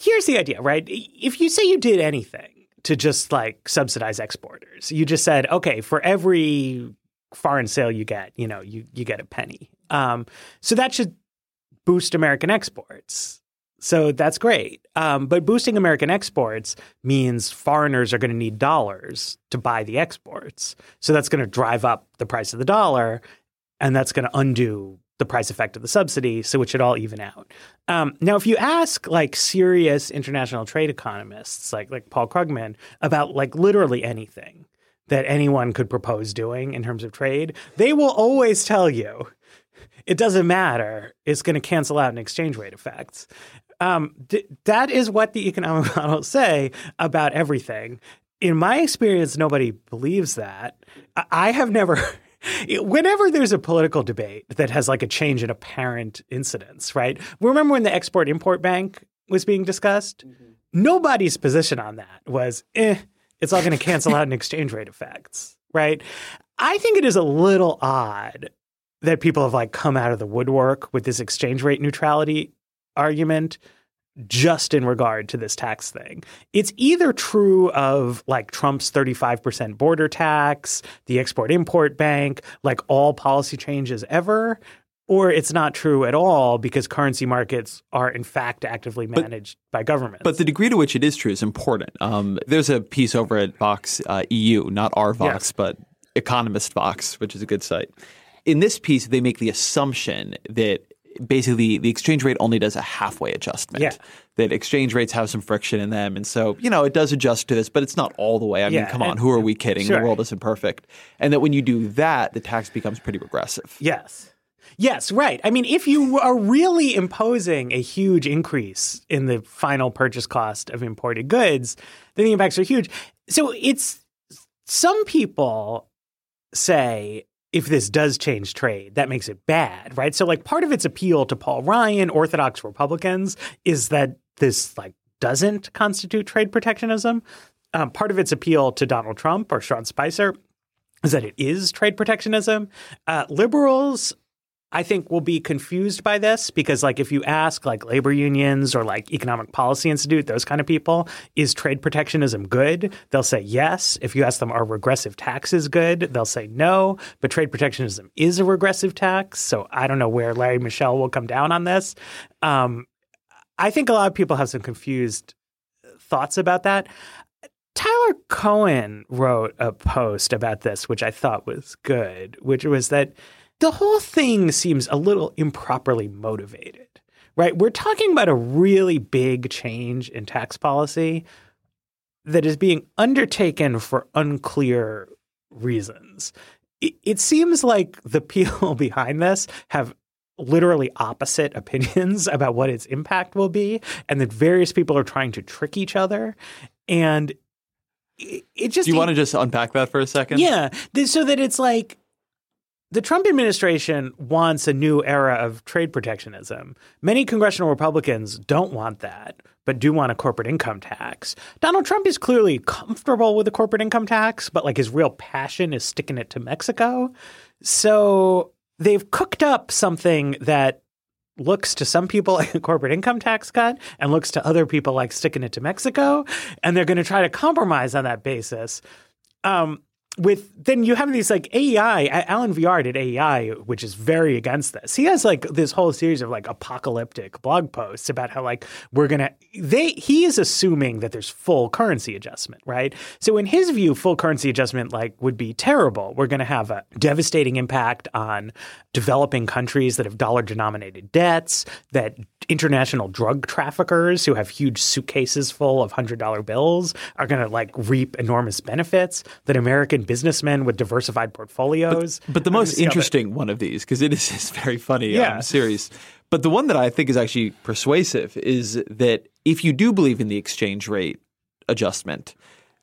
here's the idea, right? If you say you did anything to just like subsidize exporters. You just said, okay, for every foreign sale you get, you know, you, you get a penny. Um, so that should boost American exports. So that's great. Um, but boosting American exports means foreigners are going to need dollars to buy the exports. So that's going to drive up the price of the dollar and that's going to undo the price effect of the subsidy. So it should all even out. Um, now, if you ask like serious international trade economists like like Paul Krugman about like literally anything that anyone could propose doing in terms of trade, they will always tell you it doesn't matter. It's going to cancel out in exchange rate effects. Um, th- that is what the economic models say about everything. In my experience, nobody believes that. I, I have never – Whenever there's a political debate that has like a change in apparent incidence, right? Remember when the Export-Import Bank was being discussed? Mm-hmm. Nobody's position on that was, eh, it's all going to cancel out in exchange rate effects, right? I think it is a little odd that people have like come out of the woodwork with this exchange rate neutrality argument just in regard to this tax thing. It's either true of like Trump's thirty-five percent border tax, the Export-Import Bank, like all policy changes ever, or it's not true at all because currency markets are in fact actively managed but, by governments. But the degree to which it is true is important. Um, there's a piece over at Vox uh, E U, not our Vox, yeah. but Economist Vox, which is a good site. In this piece, they make the assumption that basically, the exchange rate only does a halfway adjustment. Yeah. That exchange rates have some friction in them. And so, you know, it does adjust to this, but it's not all the way. I yeah, mean, come and, on. Who are we kidding? Sure. The world isn't perfect. And that when you do that, the tax becomes pretty regressive. Yes. Yes, right. I mean, if you are really imposing a huge increase in the final purchase cost of imported goods, then the impacts are huge. So it's – some people say – if this does change trade, that makes it bad, right? So like part of its appeal to Paul Ryan, Orthodox Republicans, is that this like doesn't constitute trade protectionism. Um, part of its appeal to Donald Trump or Sean Spicer is that it is trade protectionism. Uh, liberals, I think, will be confused by this because like if you ask like labor unions or like Economic Policy Institute, those kind of people, is trade protectionism good? They'll say yes. If you ask them, are regressive taxes good? They'll say no. But trade protectionism is a regressive tax. So I don't know where Larry Michelle will come down on this. Um, I think a lot of people have some confused thoughts about that. Tyler Cowen wrote a post about this, which I thought was good, which was that the whole thing seems a little improperly motivated, right? We're talking about a really big change in tax policy that is being undertaken for unclear reasons. It, it seems like the people behind this have literally opposite opinions about what its impact will be, and that various people are trying to trick each other. And it just— Do you want to just unpack that for a second? Yeah. So that it's like the Trump administration wants a new era of trade protectionism. Many congressional Republicans don't want that, but do want a corporate income tax. Donald Trump is clearly comfortable with a corporate income tax, but like his real passion is sticking it to Mexico. So they've cooked up something that looks to some people like a corporate income tax cut and looks to other people like sticking it to Mexico. And they're going to try to compromise on that basis. Um, with then you have these like A E I, Alan Viard did A E I, which is very against this. He has like this whole series of like apocalyptic blog posts about how like we're going to they he is assuming that there's full currency adjustment. Right. So in his view, full currency adjustment like would be terrible. We're going to have a devastating impact on developing countries that have dollar denominated debts, that international drug traffickers who have huge suitcases full of one hundred dollar bills are going to like reap enormous benefits, that American businessmen with diversified portfolios. But, but the most interesting one of these, because it is it's very funny yeah. um, series, but the one that I think is actually persuasive is that if you do believe in the exchange rate adjustment,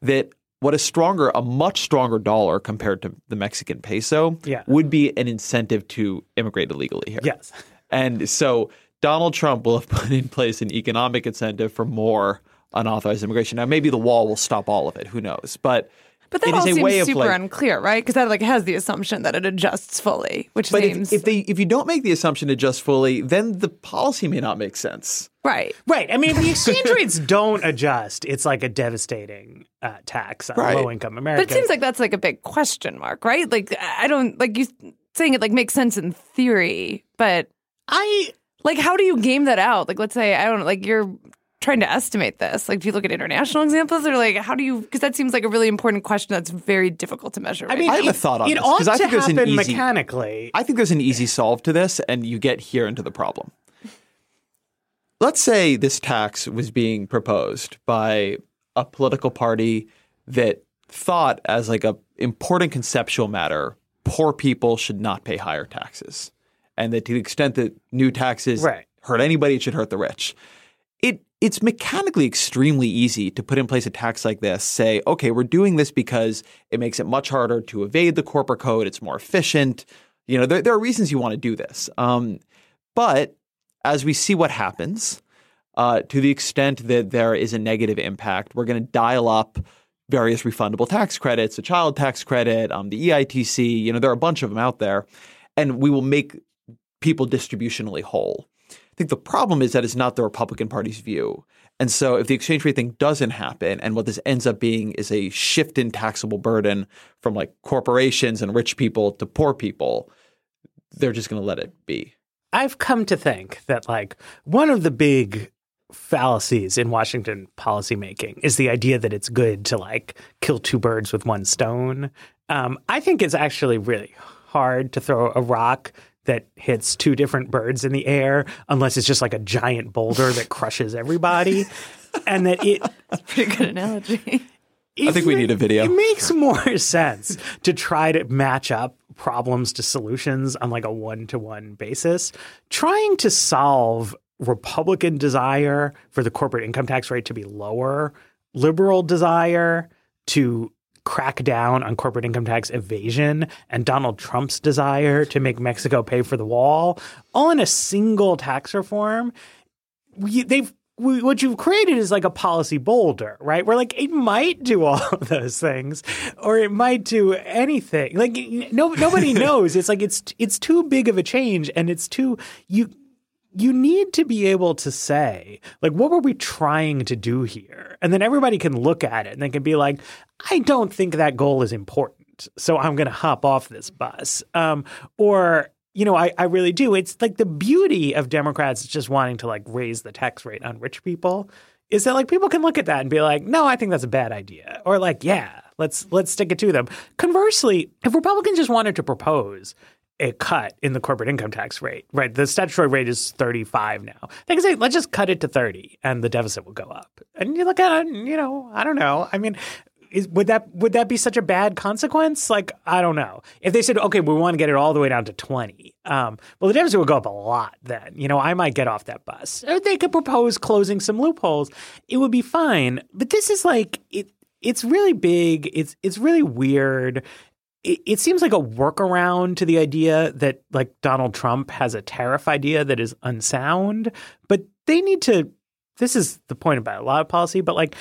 that what a stronger, a much stronger dollar compared to the Mexican peso yeah. would be an incentive to immigrate illegally here. Yes. And so Donald Trump will have put in place an economic incentive for more unauthorized immigration. Now, maybe the wall will stop all of it. Who knows? But But that it all is a seems way super like, unclear, right? Because that like has the assumption that it adjusts fully, which but seems— But if, if, they, if you don't make the assumption to adjust fully, then the policy may not make sense. Right. Right. I mean, if the exchange rates don't adjust, it's like a devastating uh, tax on right. low-income Americans. But it seems like that's like a big question mark, right? Like, I don't— – like you saying it like makes sense in theory, but— – I— Like, how do you game that out? Like, let's say, I don't know, like, you're trying to estimate this. Like, do you look at international examples or, like, how do you— – because that seems like a really important question that's very difficult to measure. Right? I mean, I have it, a thought on it this. It ought to I think happen there's an easy, mechanically. I think there's an easy solve to this, and you get here into the problem. Let's say this tax was being proposed by a political party that thought as, like, a important conceptual matter, poor people should not pay higher taxes. And that to the extent that new taxes right. hurt anybody, it should hurt the rich. It It's mechanically extremely easy to put in place a tax like this, say, okay, we're doing this because it makes it much harder to evade the corporate code. It's more efficient. You know, there, there are reasons you want to do this. Um, but as we see what happens, uh, to the extent that there is a negative impact, we're going to dial up various refundable tax credits, the child tax credit, um, the E I T C. You know, there are a bunch of them out there. And we will make people distributionally whole. I think the problem is that it's not the Republican Party's view. And so if the exchange rate thing doesn't happen, and what this ends up being is a shift in taxable burden from like corporations and rich people to poor people, they're just going to let it be. I've come to think that like one of the big fallacies in Washington policymaking is the idea that it's good to like kill two birds with one stone. Um, I think it's actually really hard to throw a rock that hits two different birds in the air unless it's just like a giant boulder that crushes everybody. And that it— That's a pretty good analogy. I think we need a video. It makes more sense to try to match up problems to solutions on like a one-to-one basis. Trying to solve Republican desire for the corporate income tax rate to be lower, liberal desire to crack down on corporate income tax evasion, and Donald Trump's desire to make Mexico pay for the wall, all in a single tax reform, we, they've we, what you've created is like a policy boulder, right? Where like it might do all of those things, or it might do anything. Like no, nobody knows. It's like it's it's too big of a change, and it's too you. You need to be able to say, like, what were we trying to do here? And then everybody can look at it and they can be like, I don't think that goal is important, so I'm going to hop off this bus. Um, or, you know, I, I really do. It's like the beauty of Democrats just wanting to, like, raise the tax rate on rich people is that like people can look at that and be like, no, I think that's a bad idea, or like, yeah, let's let's stick it to them. Conversely, if Republicans just wanted to propose a cut in the corporate income tax rate, right? The statutory rate is thirty-five now. They can say, let's just cut it to thirty and the deficit will go up. And you look at it, you know, I don't know. I mean, is, would that would that be such a bad consequence? Like, I don't know. If they said, okay, we want to get it all the way down to twenty, um, well, the deficit would go up a lot then. You know, I might get off that bus. Or they could propose closing some loopholes. It would be fine. But this is like, it. it's really big. It's it's really weird. It seems like a workaround to the idea that, like, Donald Trump has a tariff idea that is unsound. But they need to – this is the point about a lot of policy. But, like,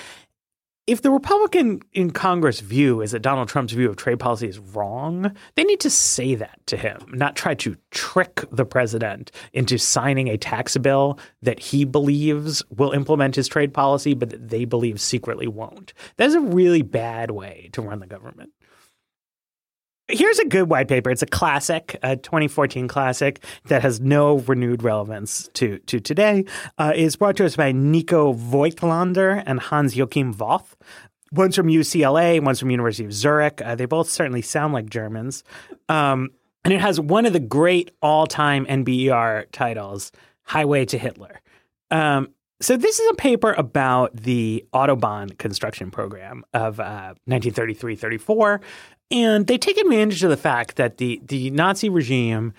if the Republican in Congress view is that Donald Trump's view of trade policy is wrong, they need to say that to him, not try to trick the president into signing a tax bill that he believes will implement his trade policy but that they believe secretly won't. That is a really bad way to run the government. Here's a good white paper. It's a classic, a twenty fourteen classic that has no renewed relevance to, to today. Uh, it's brought to us by Nico Voigtlander and Hans-Joachim Voth. One's from U C L A, one's from University of Zurich. Uh, they both certainly sound like Germans. Um, and it has one of the great all-time N B E R titles, Highway to Hitler. Um, so this is a paper about the Autobahn construction program of uh, nineteen thirty-three thirty-four. And they take advantage of the fact that the, the Nazi regime,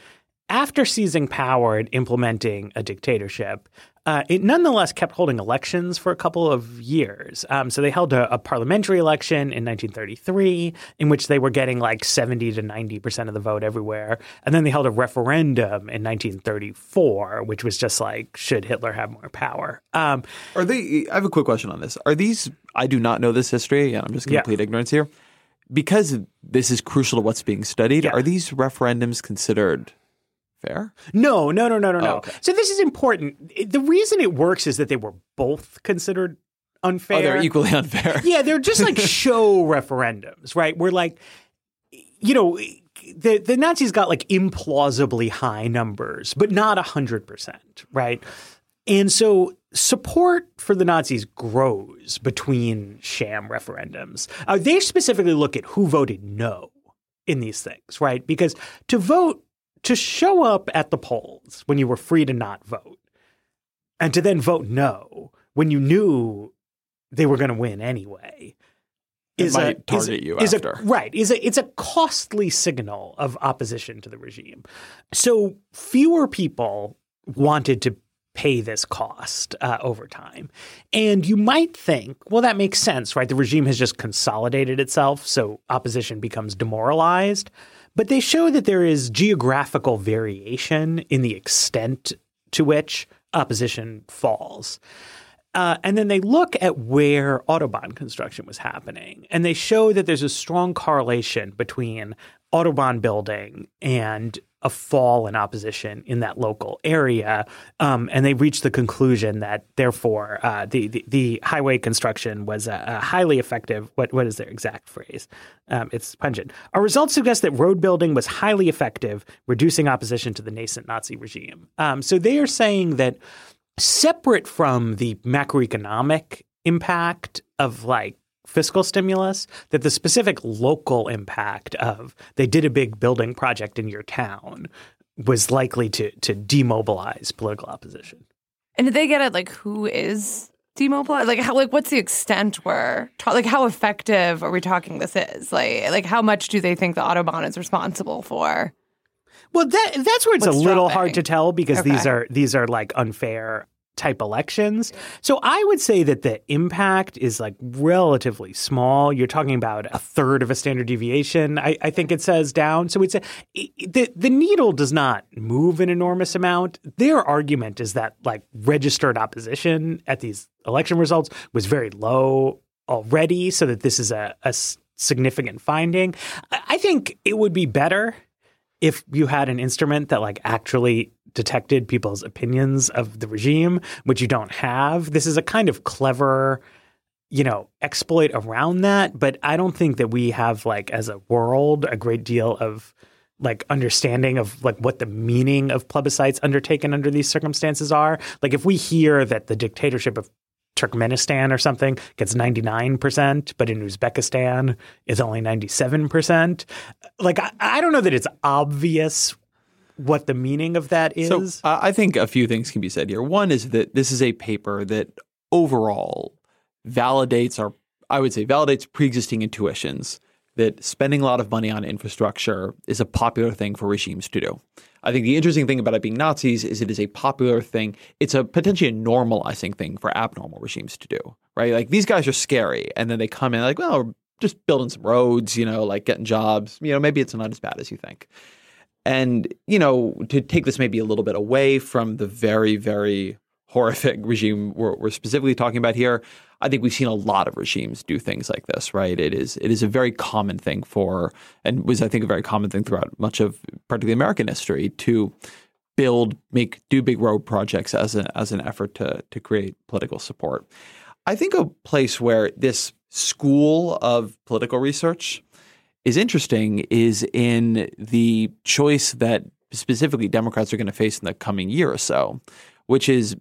after seizing power and implementing a dictatorship, uh, it nonetheless kept holding elections for a couple of years. Um, so they held a, a parliamentary election in nineteen thirty-three in which they were getting like seventy to ninety percent of the vote everywhere. And then they held a referendum in nineteen thirty-four, which was just like, should Hitler have more power? Um, Are they? I have a quick question on this. Are these – I do not know this history. I'm just complete yeah. ignorance here. Because this is crucial to what's being studied, yeah. are these referendums considered fair? No, no, no, no, no, oh, no. Okay. So this is important. The reason it works is that they were both considered unfair. Oh, they're equally unfair. Yeah, they're just like show referendums, right? We're like, you know – The, the Nazis got like implausibly high numbers, but not one hundred percent, right? And so support for the Nazis grows between sham referendums. Uh, they specifically look at who voted no in these things, right? Because to vote, to show up at the polls when you were free to not vote and to then vote no when you knew they were going to win anyway is it might a, target is, you is after. A, right. Is a, it's a costly signal of opposition to the regime. So fewer people wanted to pay this cost uh, over time. And you might think, well, that makes sense, right? The regime has just consolidated itself, so opposition becomes demoralized. But they show that there is geographical variation in the extent to which opposition falls. Uh, and then they look at where Autobahn construction was happening, and they show that there's a strong correlation between Autobahn building and a fall in opposition in that local area. Um, and they reached the conclusion that, therefore, uh, the, the the highway construction was a, a highly effective – what what is their exact phrase? Um, it's pungent. Our results suggest that road building was highly effective, reducing opposition to the nascent Nazi regime. Um, so they are saying that separate from the macroeconomic impact of like fiscal stimulus, that the specific local impact of they did a big building project in your town was likely to to demobilize political opposition. And did they get at like who is demobilized? Like how like what's the extent where ta- like how effective are we talking this is? Like like how much do they think the Autobahn is responsible for? Well, that that's where it's What's a little dropping? hard to tell because okay. these are these are like unfair type elections. So I would say that the impact is like relatively small. You're talking about a third of a standard deviation, I, I think it says down. So it's a, it, the, the needle does not move an enormous amount. Their argument is that like registered opposition at these election results was very low already, so that this is a, a significant finding. I think it would be better if you had an instrument that like actually detected people's opinions of the regime, which you don't have. This is a kind of clever, you know, exploit around that. But I don't think that we have like as a world a great deal of like understanding of like what the meaning of plebiscites undertaken under these circumstances are. Like if we hear that the dictatorship of Turkmenistan or something gets ninety-nine percent, but in Uzbekistan is only ninety-seven percent. Like, I, I don't know that it's obvious what the meaning of that is. So uh, I think a few things can be said here. One is that this is a paper that overall validates our, I would say validates pre-existing intuitions that spending a lot of money on infrastructure is a popular thing for regimes to do. I think the interesting thing about it being Nazis is it is a popular thing. It's a potentially a normalizing thing for abnormal regimes to do, right? Like, these guys are scary. And then they come in like, well, we're just building some roads, you know, like getting jobs. You know, maybe it's not as bad as you think. And, you know, to take this maybe a little bit away from the very, very horrific regime we're, we're specifically talking about here, I think we've seen a lot of regimes do things like this, right? It is it is a very common thing for, and was, I think, a very common thing throughout much of particularly American history, to build, make, do big road projects as an as an effort to to create political support. I think a place where this school of political research is interesting is in the choice that specifically Democrats are going to face in the coming year or so, which is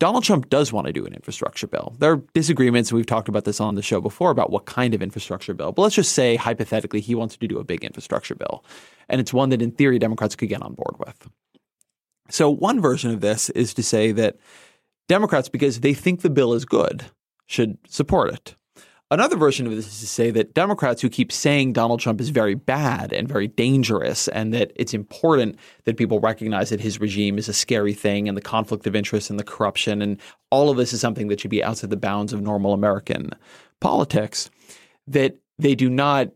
Donald Trump does want to do an infrastructure bill. There are disagreements, and we've talked about this on the show before, about what kind of infrastructure bill. But let's just say, hypothetically, he wants to do a big infrastructure bill. And it's one that, in theory, Democrats could get on board with. So one version of this is to say that Democrats, because they think the bill is good, should support it. Another version of this is to say that Democrats who keep saying Donald Trump is very bad and very dangerous, and that it's important that people recognize that his regime is a scary thing, and the conflict of interest and the corruption and all of this is something that should be outside the bounds of normal American politics, that they do not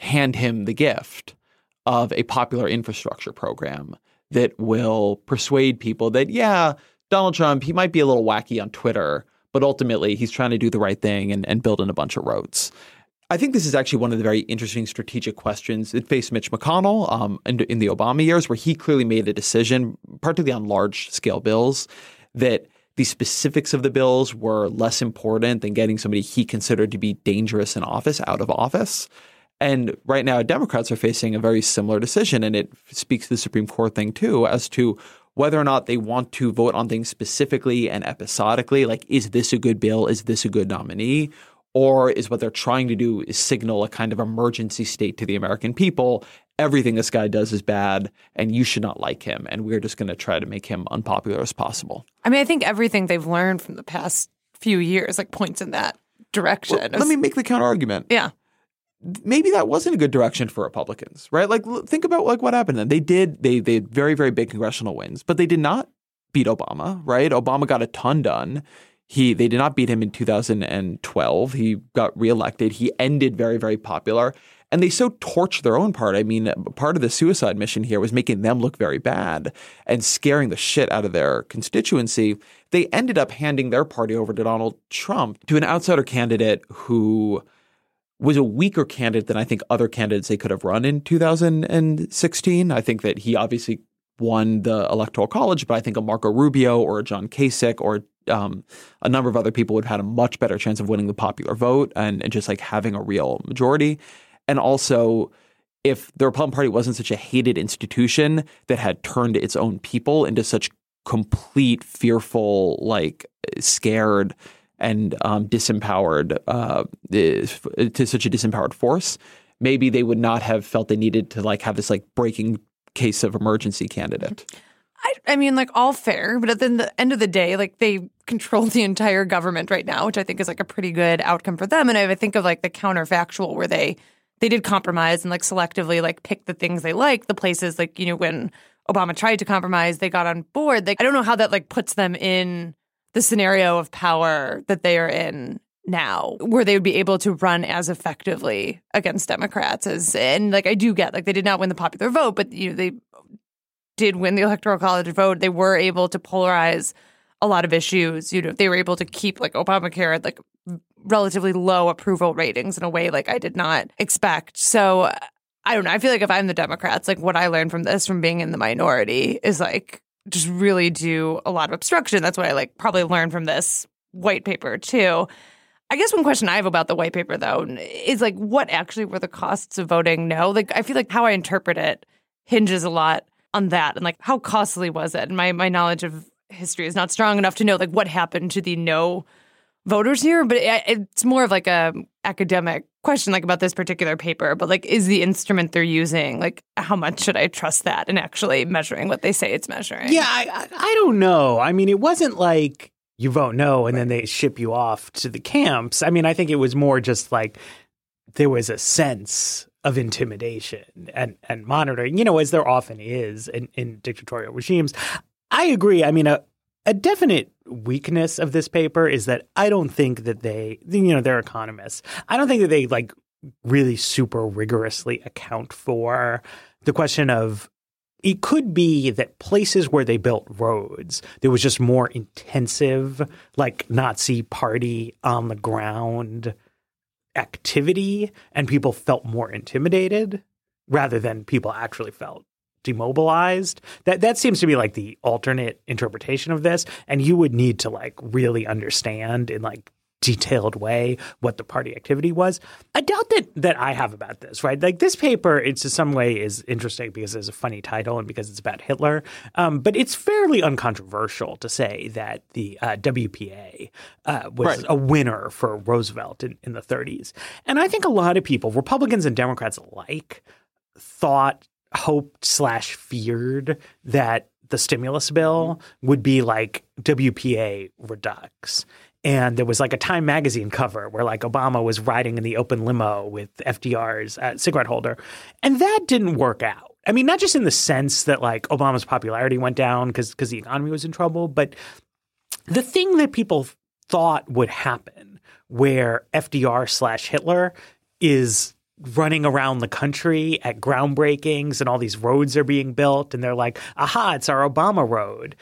hand him the gift of a popular infrastructure program that will persuade people that, yeah, Donald Trump, he might be a little wacky on Twitter, but ultimately, he's trying to do the right thing and, and build in a bunch of roads. I think this is actually one of the very interesting strategic questions that faced Mitch McConnell um, in, in the Obama years, where he clearly made a decision, particularly on large-scale bills, that the specifics of the bills were less important than getting somebody he considered to be dangerous in office out of office. And right now, Democrats are facing a very similar decision, and it speaks to the Supreme Court thing, too, as to whether or not they want to vote on things specifically and episodically, like, is this a good bill? Is this a good nominee? Or is what they're trying to do is signal a kind of emergency state to the American people. Everything this guy does is bad, and you should not like him, and we're just going to try to make him unpopular as possible. I mean, I think everything they've learned from the past few years, like, points in that direction. Well, let me make the counter argument. Yeah. Maybe that wasn't a good direction for Republicans, right? Like, think about like what happened then. They did they they had very, very big congressional wins, but they did not beat Obama, right? Obama got a ton done. He they did not beat him in two thousand twelve. He got reelected. He ended very, very popular. And they so torched their own part. I mean, part of the suicide mission here was making them look very bad and scaring the shit out of their constituency. They ended up handing their party over to Donald Trump, to an outsider candidate who was a weaker candidate than I think other candidates they could have run in two thousand sixteen. I think that he obviously won the Electoral College, but I think a Marco Rubio or a John Kasich or um, a number of other people would have had a much better chance of winning the popular vote and, and just like having a real majority. And also, if the Republican Party wasn't such a hated institution that had turned its own people into such complete, fearful, like scared and um, disempowered uh, to such a disempowered force, maybe they would not have felt they needed to like have this like breaking case of emergency candidate. I, I mean, like, all fair, but at the, the end of the day, like, they control the entire government right now, which I think is like a pretty good outcome for them. And I think of like the counterfactual where they they did compromise and like selectively like pick the things they like, the places like, you know, when Obama tried to compromise, they got on board. Like, I don't know how that like puts them in the scenario of power that they are in now, where they would be able to run as effectively against Democrats as, and like I do get, like, they did not win the popular vote, but you know, they did win the Electoral College vote. They were able to polarize a lot of issues. You know, they were able to keep like Obamacare at like relatively low approval ratings in a way like I did not expect. So I don't know. I feel like if I'm the Democrats, like what I learned from this, from being in the minority, is like, just really do a lot of obstruction. That's what I like probably learned from this white paper, too. I guess one question I have about the white paper, though, is like, what actually were the costs of voting no? Like, I feel like how I interpret it hinges a lot on that. And like, how costly was it? And my, my knowledge of history is not strong enough to know like what happened to the no voters here, but it, it's more of like a academic question, like about this particular paper. But like, is the instrument they're using, like, how much should I trust that in actually measuring what they say it's measuring? Yeah, I, I don't know. I mean, it wasn't like you vote no and right. then they ship you off to the camps. I mean, I think it was more just like there was a sense of intimidation and, and monitoring, you know, as there often is in, in dictatorial regimes. I agree. I mean, a, a definite weakness of this paper is that I don't think that they, you know, they're economists. I don't think that they like really super rigorously account for the question of it could be that places where they built roads, there was just more intensive like Nazi party on the ground activity and people felt more intimidated rather than people actually felt demobilized. That that seems to be like the alternate interpretation of this. And you would need to like really understand in like detailed way what the party activity was. I doubt that that I have about this, right? Like this paper, it's in some way is interesting because there's a funny title and because it's about Hitler. Um, but it's fairly uncontroversial to say that the uh, W P A uh, was right. a winner for Roosevelt in, in the thirties. And I think a lot of people, Republicans and Democrats alike, thought, hoped slash feared that the stimulus bill would be like W P A redux. And there was like a Time magazine cover where like Obama was riding in the open limo with F D R's uh, cigarette holder. And that didn't work out. I mean, not just in the sense that like Obama's popularity went down because because the economy was in trouble, but the thing that people thought would happen where F D R slash Hitler is running around the country at groundbreakings and all these roads are being built and they're like, aha, it's our Obama road.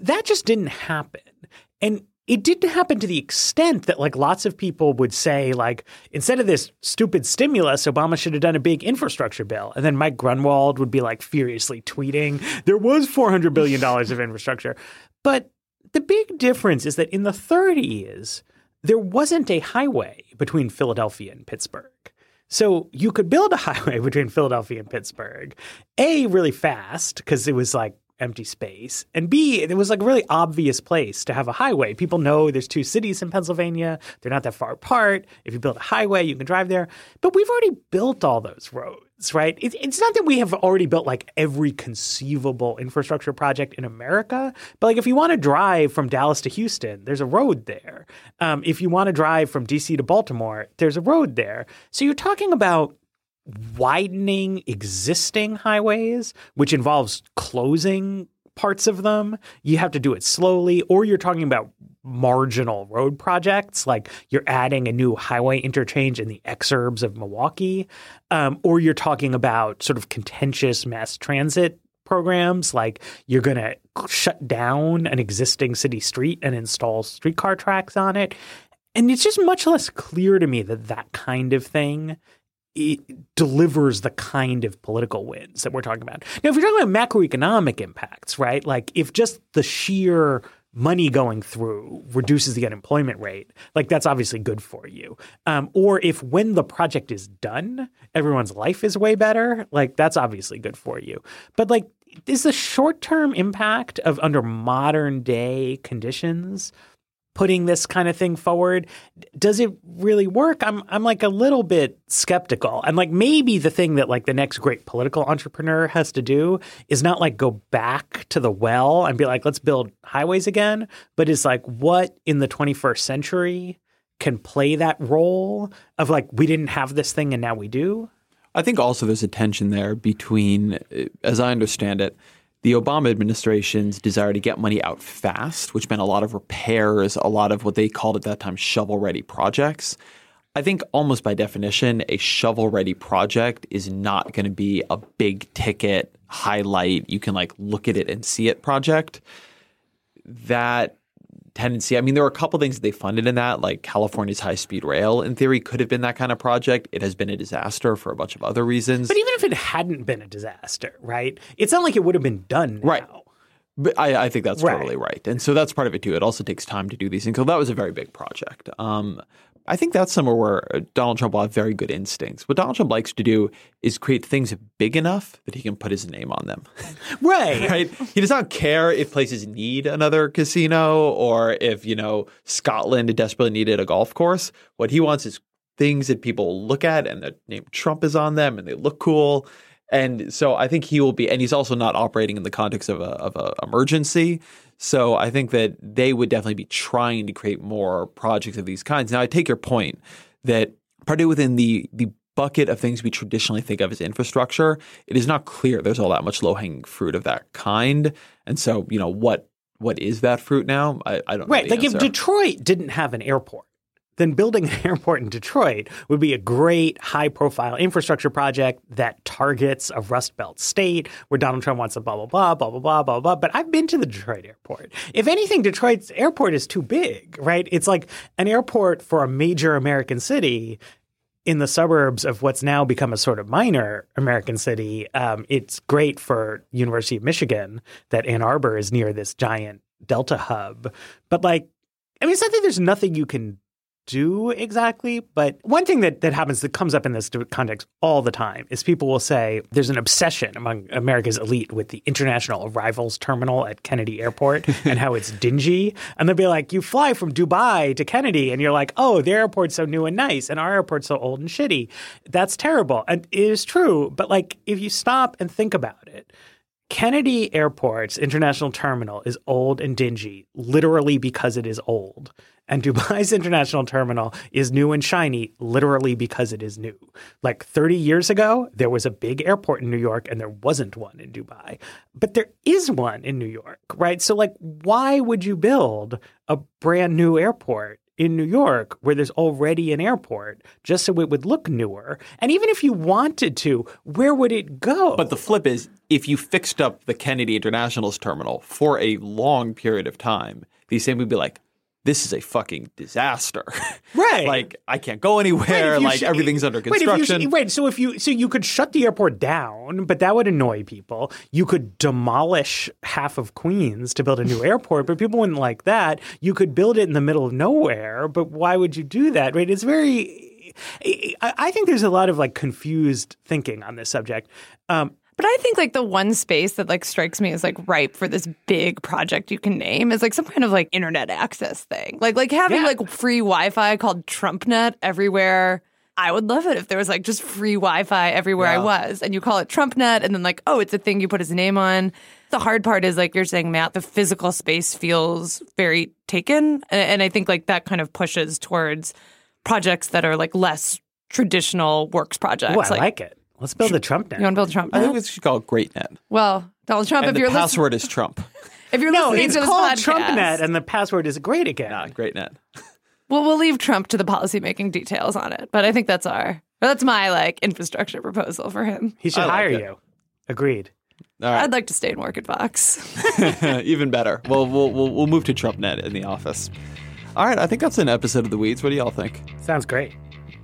That just didn't happen. And it didn't happen to the extent that like lots of people would say like instead of this stupid stimulus, Obama should have done a big infrastructure bill. And then Mike Grunwald would be like furiously tweeting, there was four hundred billion dollars of infrastructure. But the big difference is that in the thirties, there wasn't a highway between Philadelphia and Pittsburgh. So you could build a highway between Philadelphia and Pittsburgh, A, really fast because it was like empty space, and B, it was like a really obvious place to have a highway. People know there's two cities in Pennsylvania. They're not that far apart. If you build a highway, you can drive there. But we've already built all those roads, right? It, it's not that we have already built like every conceivable infrastructure project in America. But like if you want to drive from Dallas to Houston, there's a road there. Um, if you want to drive from D C to Baltimore, there's a road there. So you're talking about widening existing highways, which involves closing parts of them. You have to do it slowly, or you're talking about marginal road projects, like you're adding a new highway interchange in the exurbs of Milwaukee, um, or you're talking about sort of contentious mass transit programs, like you're going to shut down an existing city street and install streetcar tracks on it. And it's just much less clear to me that that kind of thing it delivers the kind of political wins that we're talking about. Now, if you're talking about macroeconomic impacts, right, like if just the sheer money going through reduces the unemployment rate, like that's obviously good for you. Um, or if when the project is done, everyone's life is way better, like that's obviously good for you. But like is the short-term impact of under modern day conditions putting this kind of thing forward, does it really work? I'm I'm like a little bit skeptical. And like maybe the thing that like the next great political entrepreneur has to do is not like go back to the well and be like, let's build highways again, but it's like what in the twenty-first century can play that role of like we didn't have this thing and now we do? I think also there's a tension there between, as I understand it, the Obama administration's desire to get money out fast, which meant a lot of repairs, a lot of what they called at that time shovel-ready projects. I think almost by definition, a shovel-ready project is not going to be a big-ticket, highlight, you can like look at it and see it project. That tendency – I mean there were a couple things that they funded in that, like California's high-speed rail in theory could have been that kind of project. It has been a disaster for a bunch of other reasons. But even if it hadn't been a disaster, right, it's not like it would have been done now. Right. But I, I think that's right. Totally right. And so that's part of it too. It also takes time to do these things. So that was a very big project. Um, I think that's somewhere where Donald Trump will have very good instincts. What Donald Trump likes to do is create things big enough that he can put his name on them. Right. Right. He does not care if places need another casino or if, you know, Scotland desperately needed a golf course. What he wants is things that people look at and the name Trump is on them and they look cool. And so I think he will be – and he's also not operating in the context of a of a emergency. So I think that they would definitely be trying to create more projects of these kinds. Now, I take your point that partly within the the bucket of things we traditionally think of as infrastructure, it is not clear there's all that much low-hanging fruit of that kind. And so, you know, what what is that fruit now? I, I don't know. Right. Like if Detroit didn't have an airport, then building an airport in Detroit would be a great high-profile infrastructure project that targets a Rust Belt state where Donald Trump wants a blah, blah, blah, blah, blah, blah, blah, blah. But I've been to the Detroit airport. If anything, Detroit's airport is too big, right? It's like an airport for a major American city in the suburbs of what's now become a sort of minor American city. Um, it's great for University of Michigan that Ann Arbor is near this giant Delta hub. But like, I mean, it's not that there's nothing you can do exactly. But one thing that, that happens that comes up in this context all the time is people will say there's an obsession among America's elite with the international arrivals terminal at Kennedy Airport and how it's dingy. And they'll be like, you fly from Dubai to Kennedy and you're like, oh, their airport's so new and nice and our airport's so old and shitty. That's terrible. And it is true. But like if you stop and think about it, Kennedy Airport's international terminal is old and dingy, literally because it is old. And Dubai's international terminal is new and shiny, literally because it is new. Like thirty years ago, there was a big airport in New York and there wasn't one in Dubai. But there is one in New York, right? So like, why would you build a brand new airport in New York where there's already an airport just so it would look newer? And even if you wanted to, where would it go? But the flip is, if you fixed up the Kennedy International's terminal for a long period of time, these same would be like, this is a fucking disaster. Right. Like, I can't go anywhere. Like, sh- everything's under construction. Wait, sh- wait, so if you so you could shut the airport down, but that would annoy people. You could demolish half of Queens to build a new airport, but people wouldn't like that. You could build it in the middle of nowhere, but why would you do that? Right? It's very – I think there's a lot of, like, confused thinking on this subject. Um But I think like the one space that like strikes me as like ripe for this big project you can name is like some kind of like internet access thing. Like like having yeah. like free Wi-Fi called TrumpNet everywhere. I would love it if there was like just free Wi-Fi everywhere yeah. I was. And you call it TrumpNet and then like, oh, it's a thing you put his name on. The hard part is like you're saying, Matt, the physical space feels very taken. And, and I think like that kind of pushes towards projects that are like less traditional works projects. Oh, I like, like it. Let's build a Trump net. You want to build a Trump net? I think we should call it Great Net. Well, Donald Trump, and if you're listening. The password is Trump. If you're listening no, it's to this called podcast, Trump Net, and the password is Great Again. Nah, Great Net. Well, we'll leave Trump to the policymaking details on it, but I think that's our, well, that's my like infrastructure proposal for him. He should I hire like you. Agreed. All right. I'd like to stay and work at Vox. Even better. Well, we'll we'll we'll move to Trump Net in the office. All right, I think that's an episode of The Weeds. What do y'all think? Sounds great.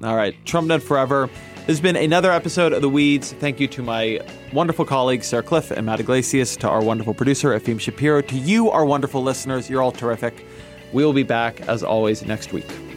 All right, Trump Net forever. This has been another episode of The Weeds. Thank you to my wonderful colleagues, Sarah Cliff and Matthew Glacius, to our wonderful producer, Efim Shapiro, to you, our wonderful listeners. You're all terrific. We will be back, as always, next week.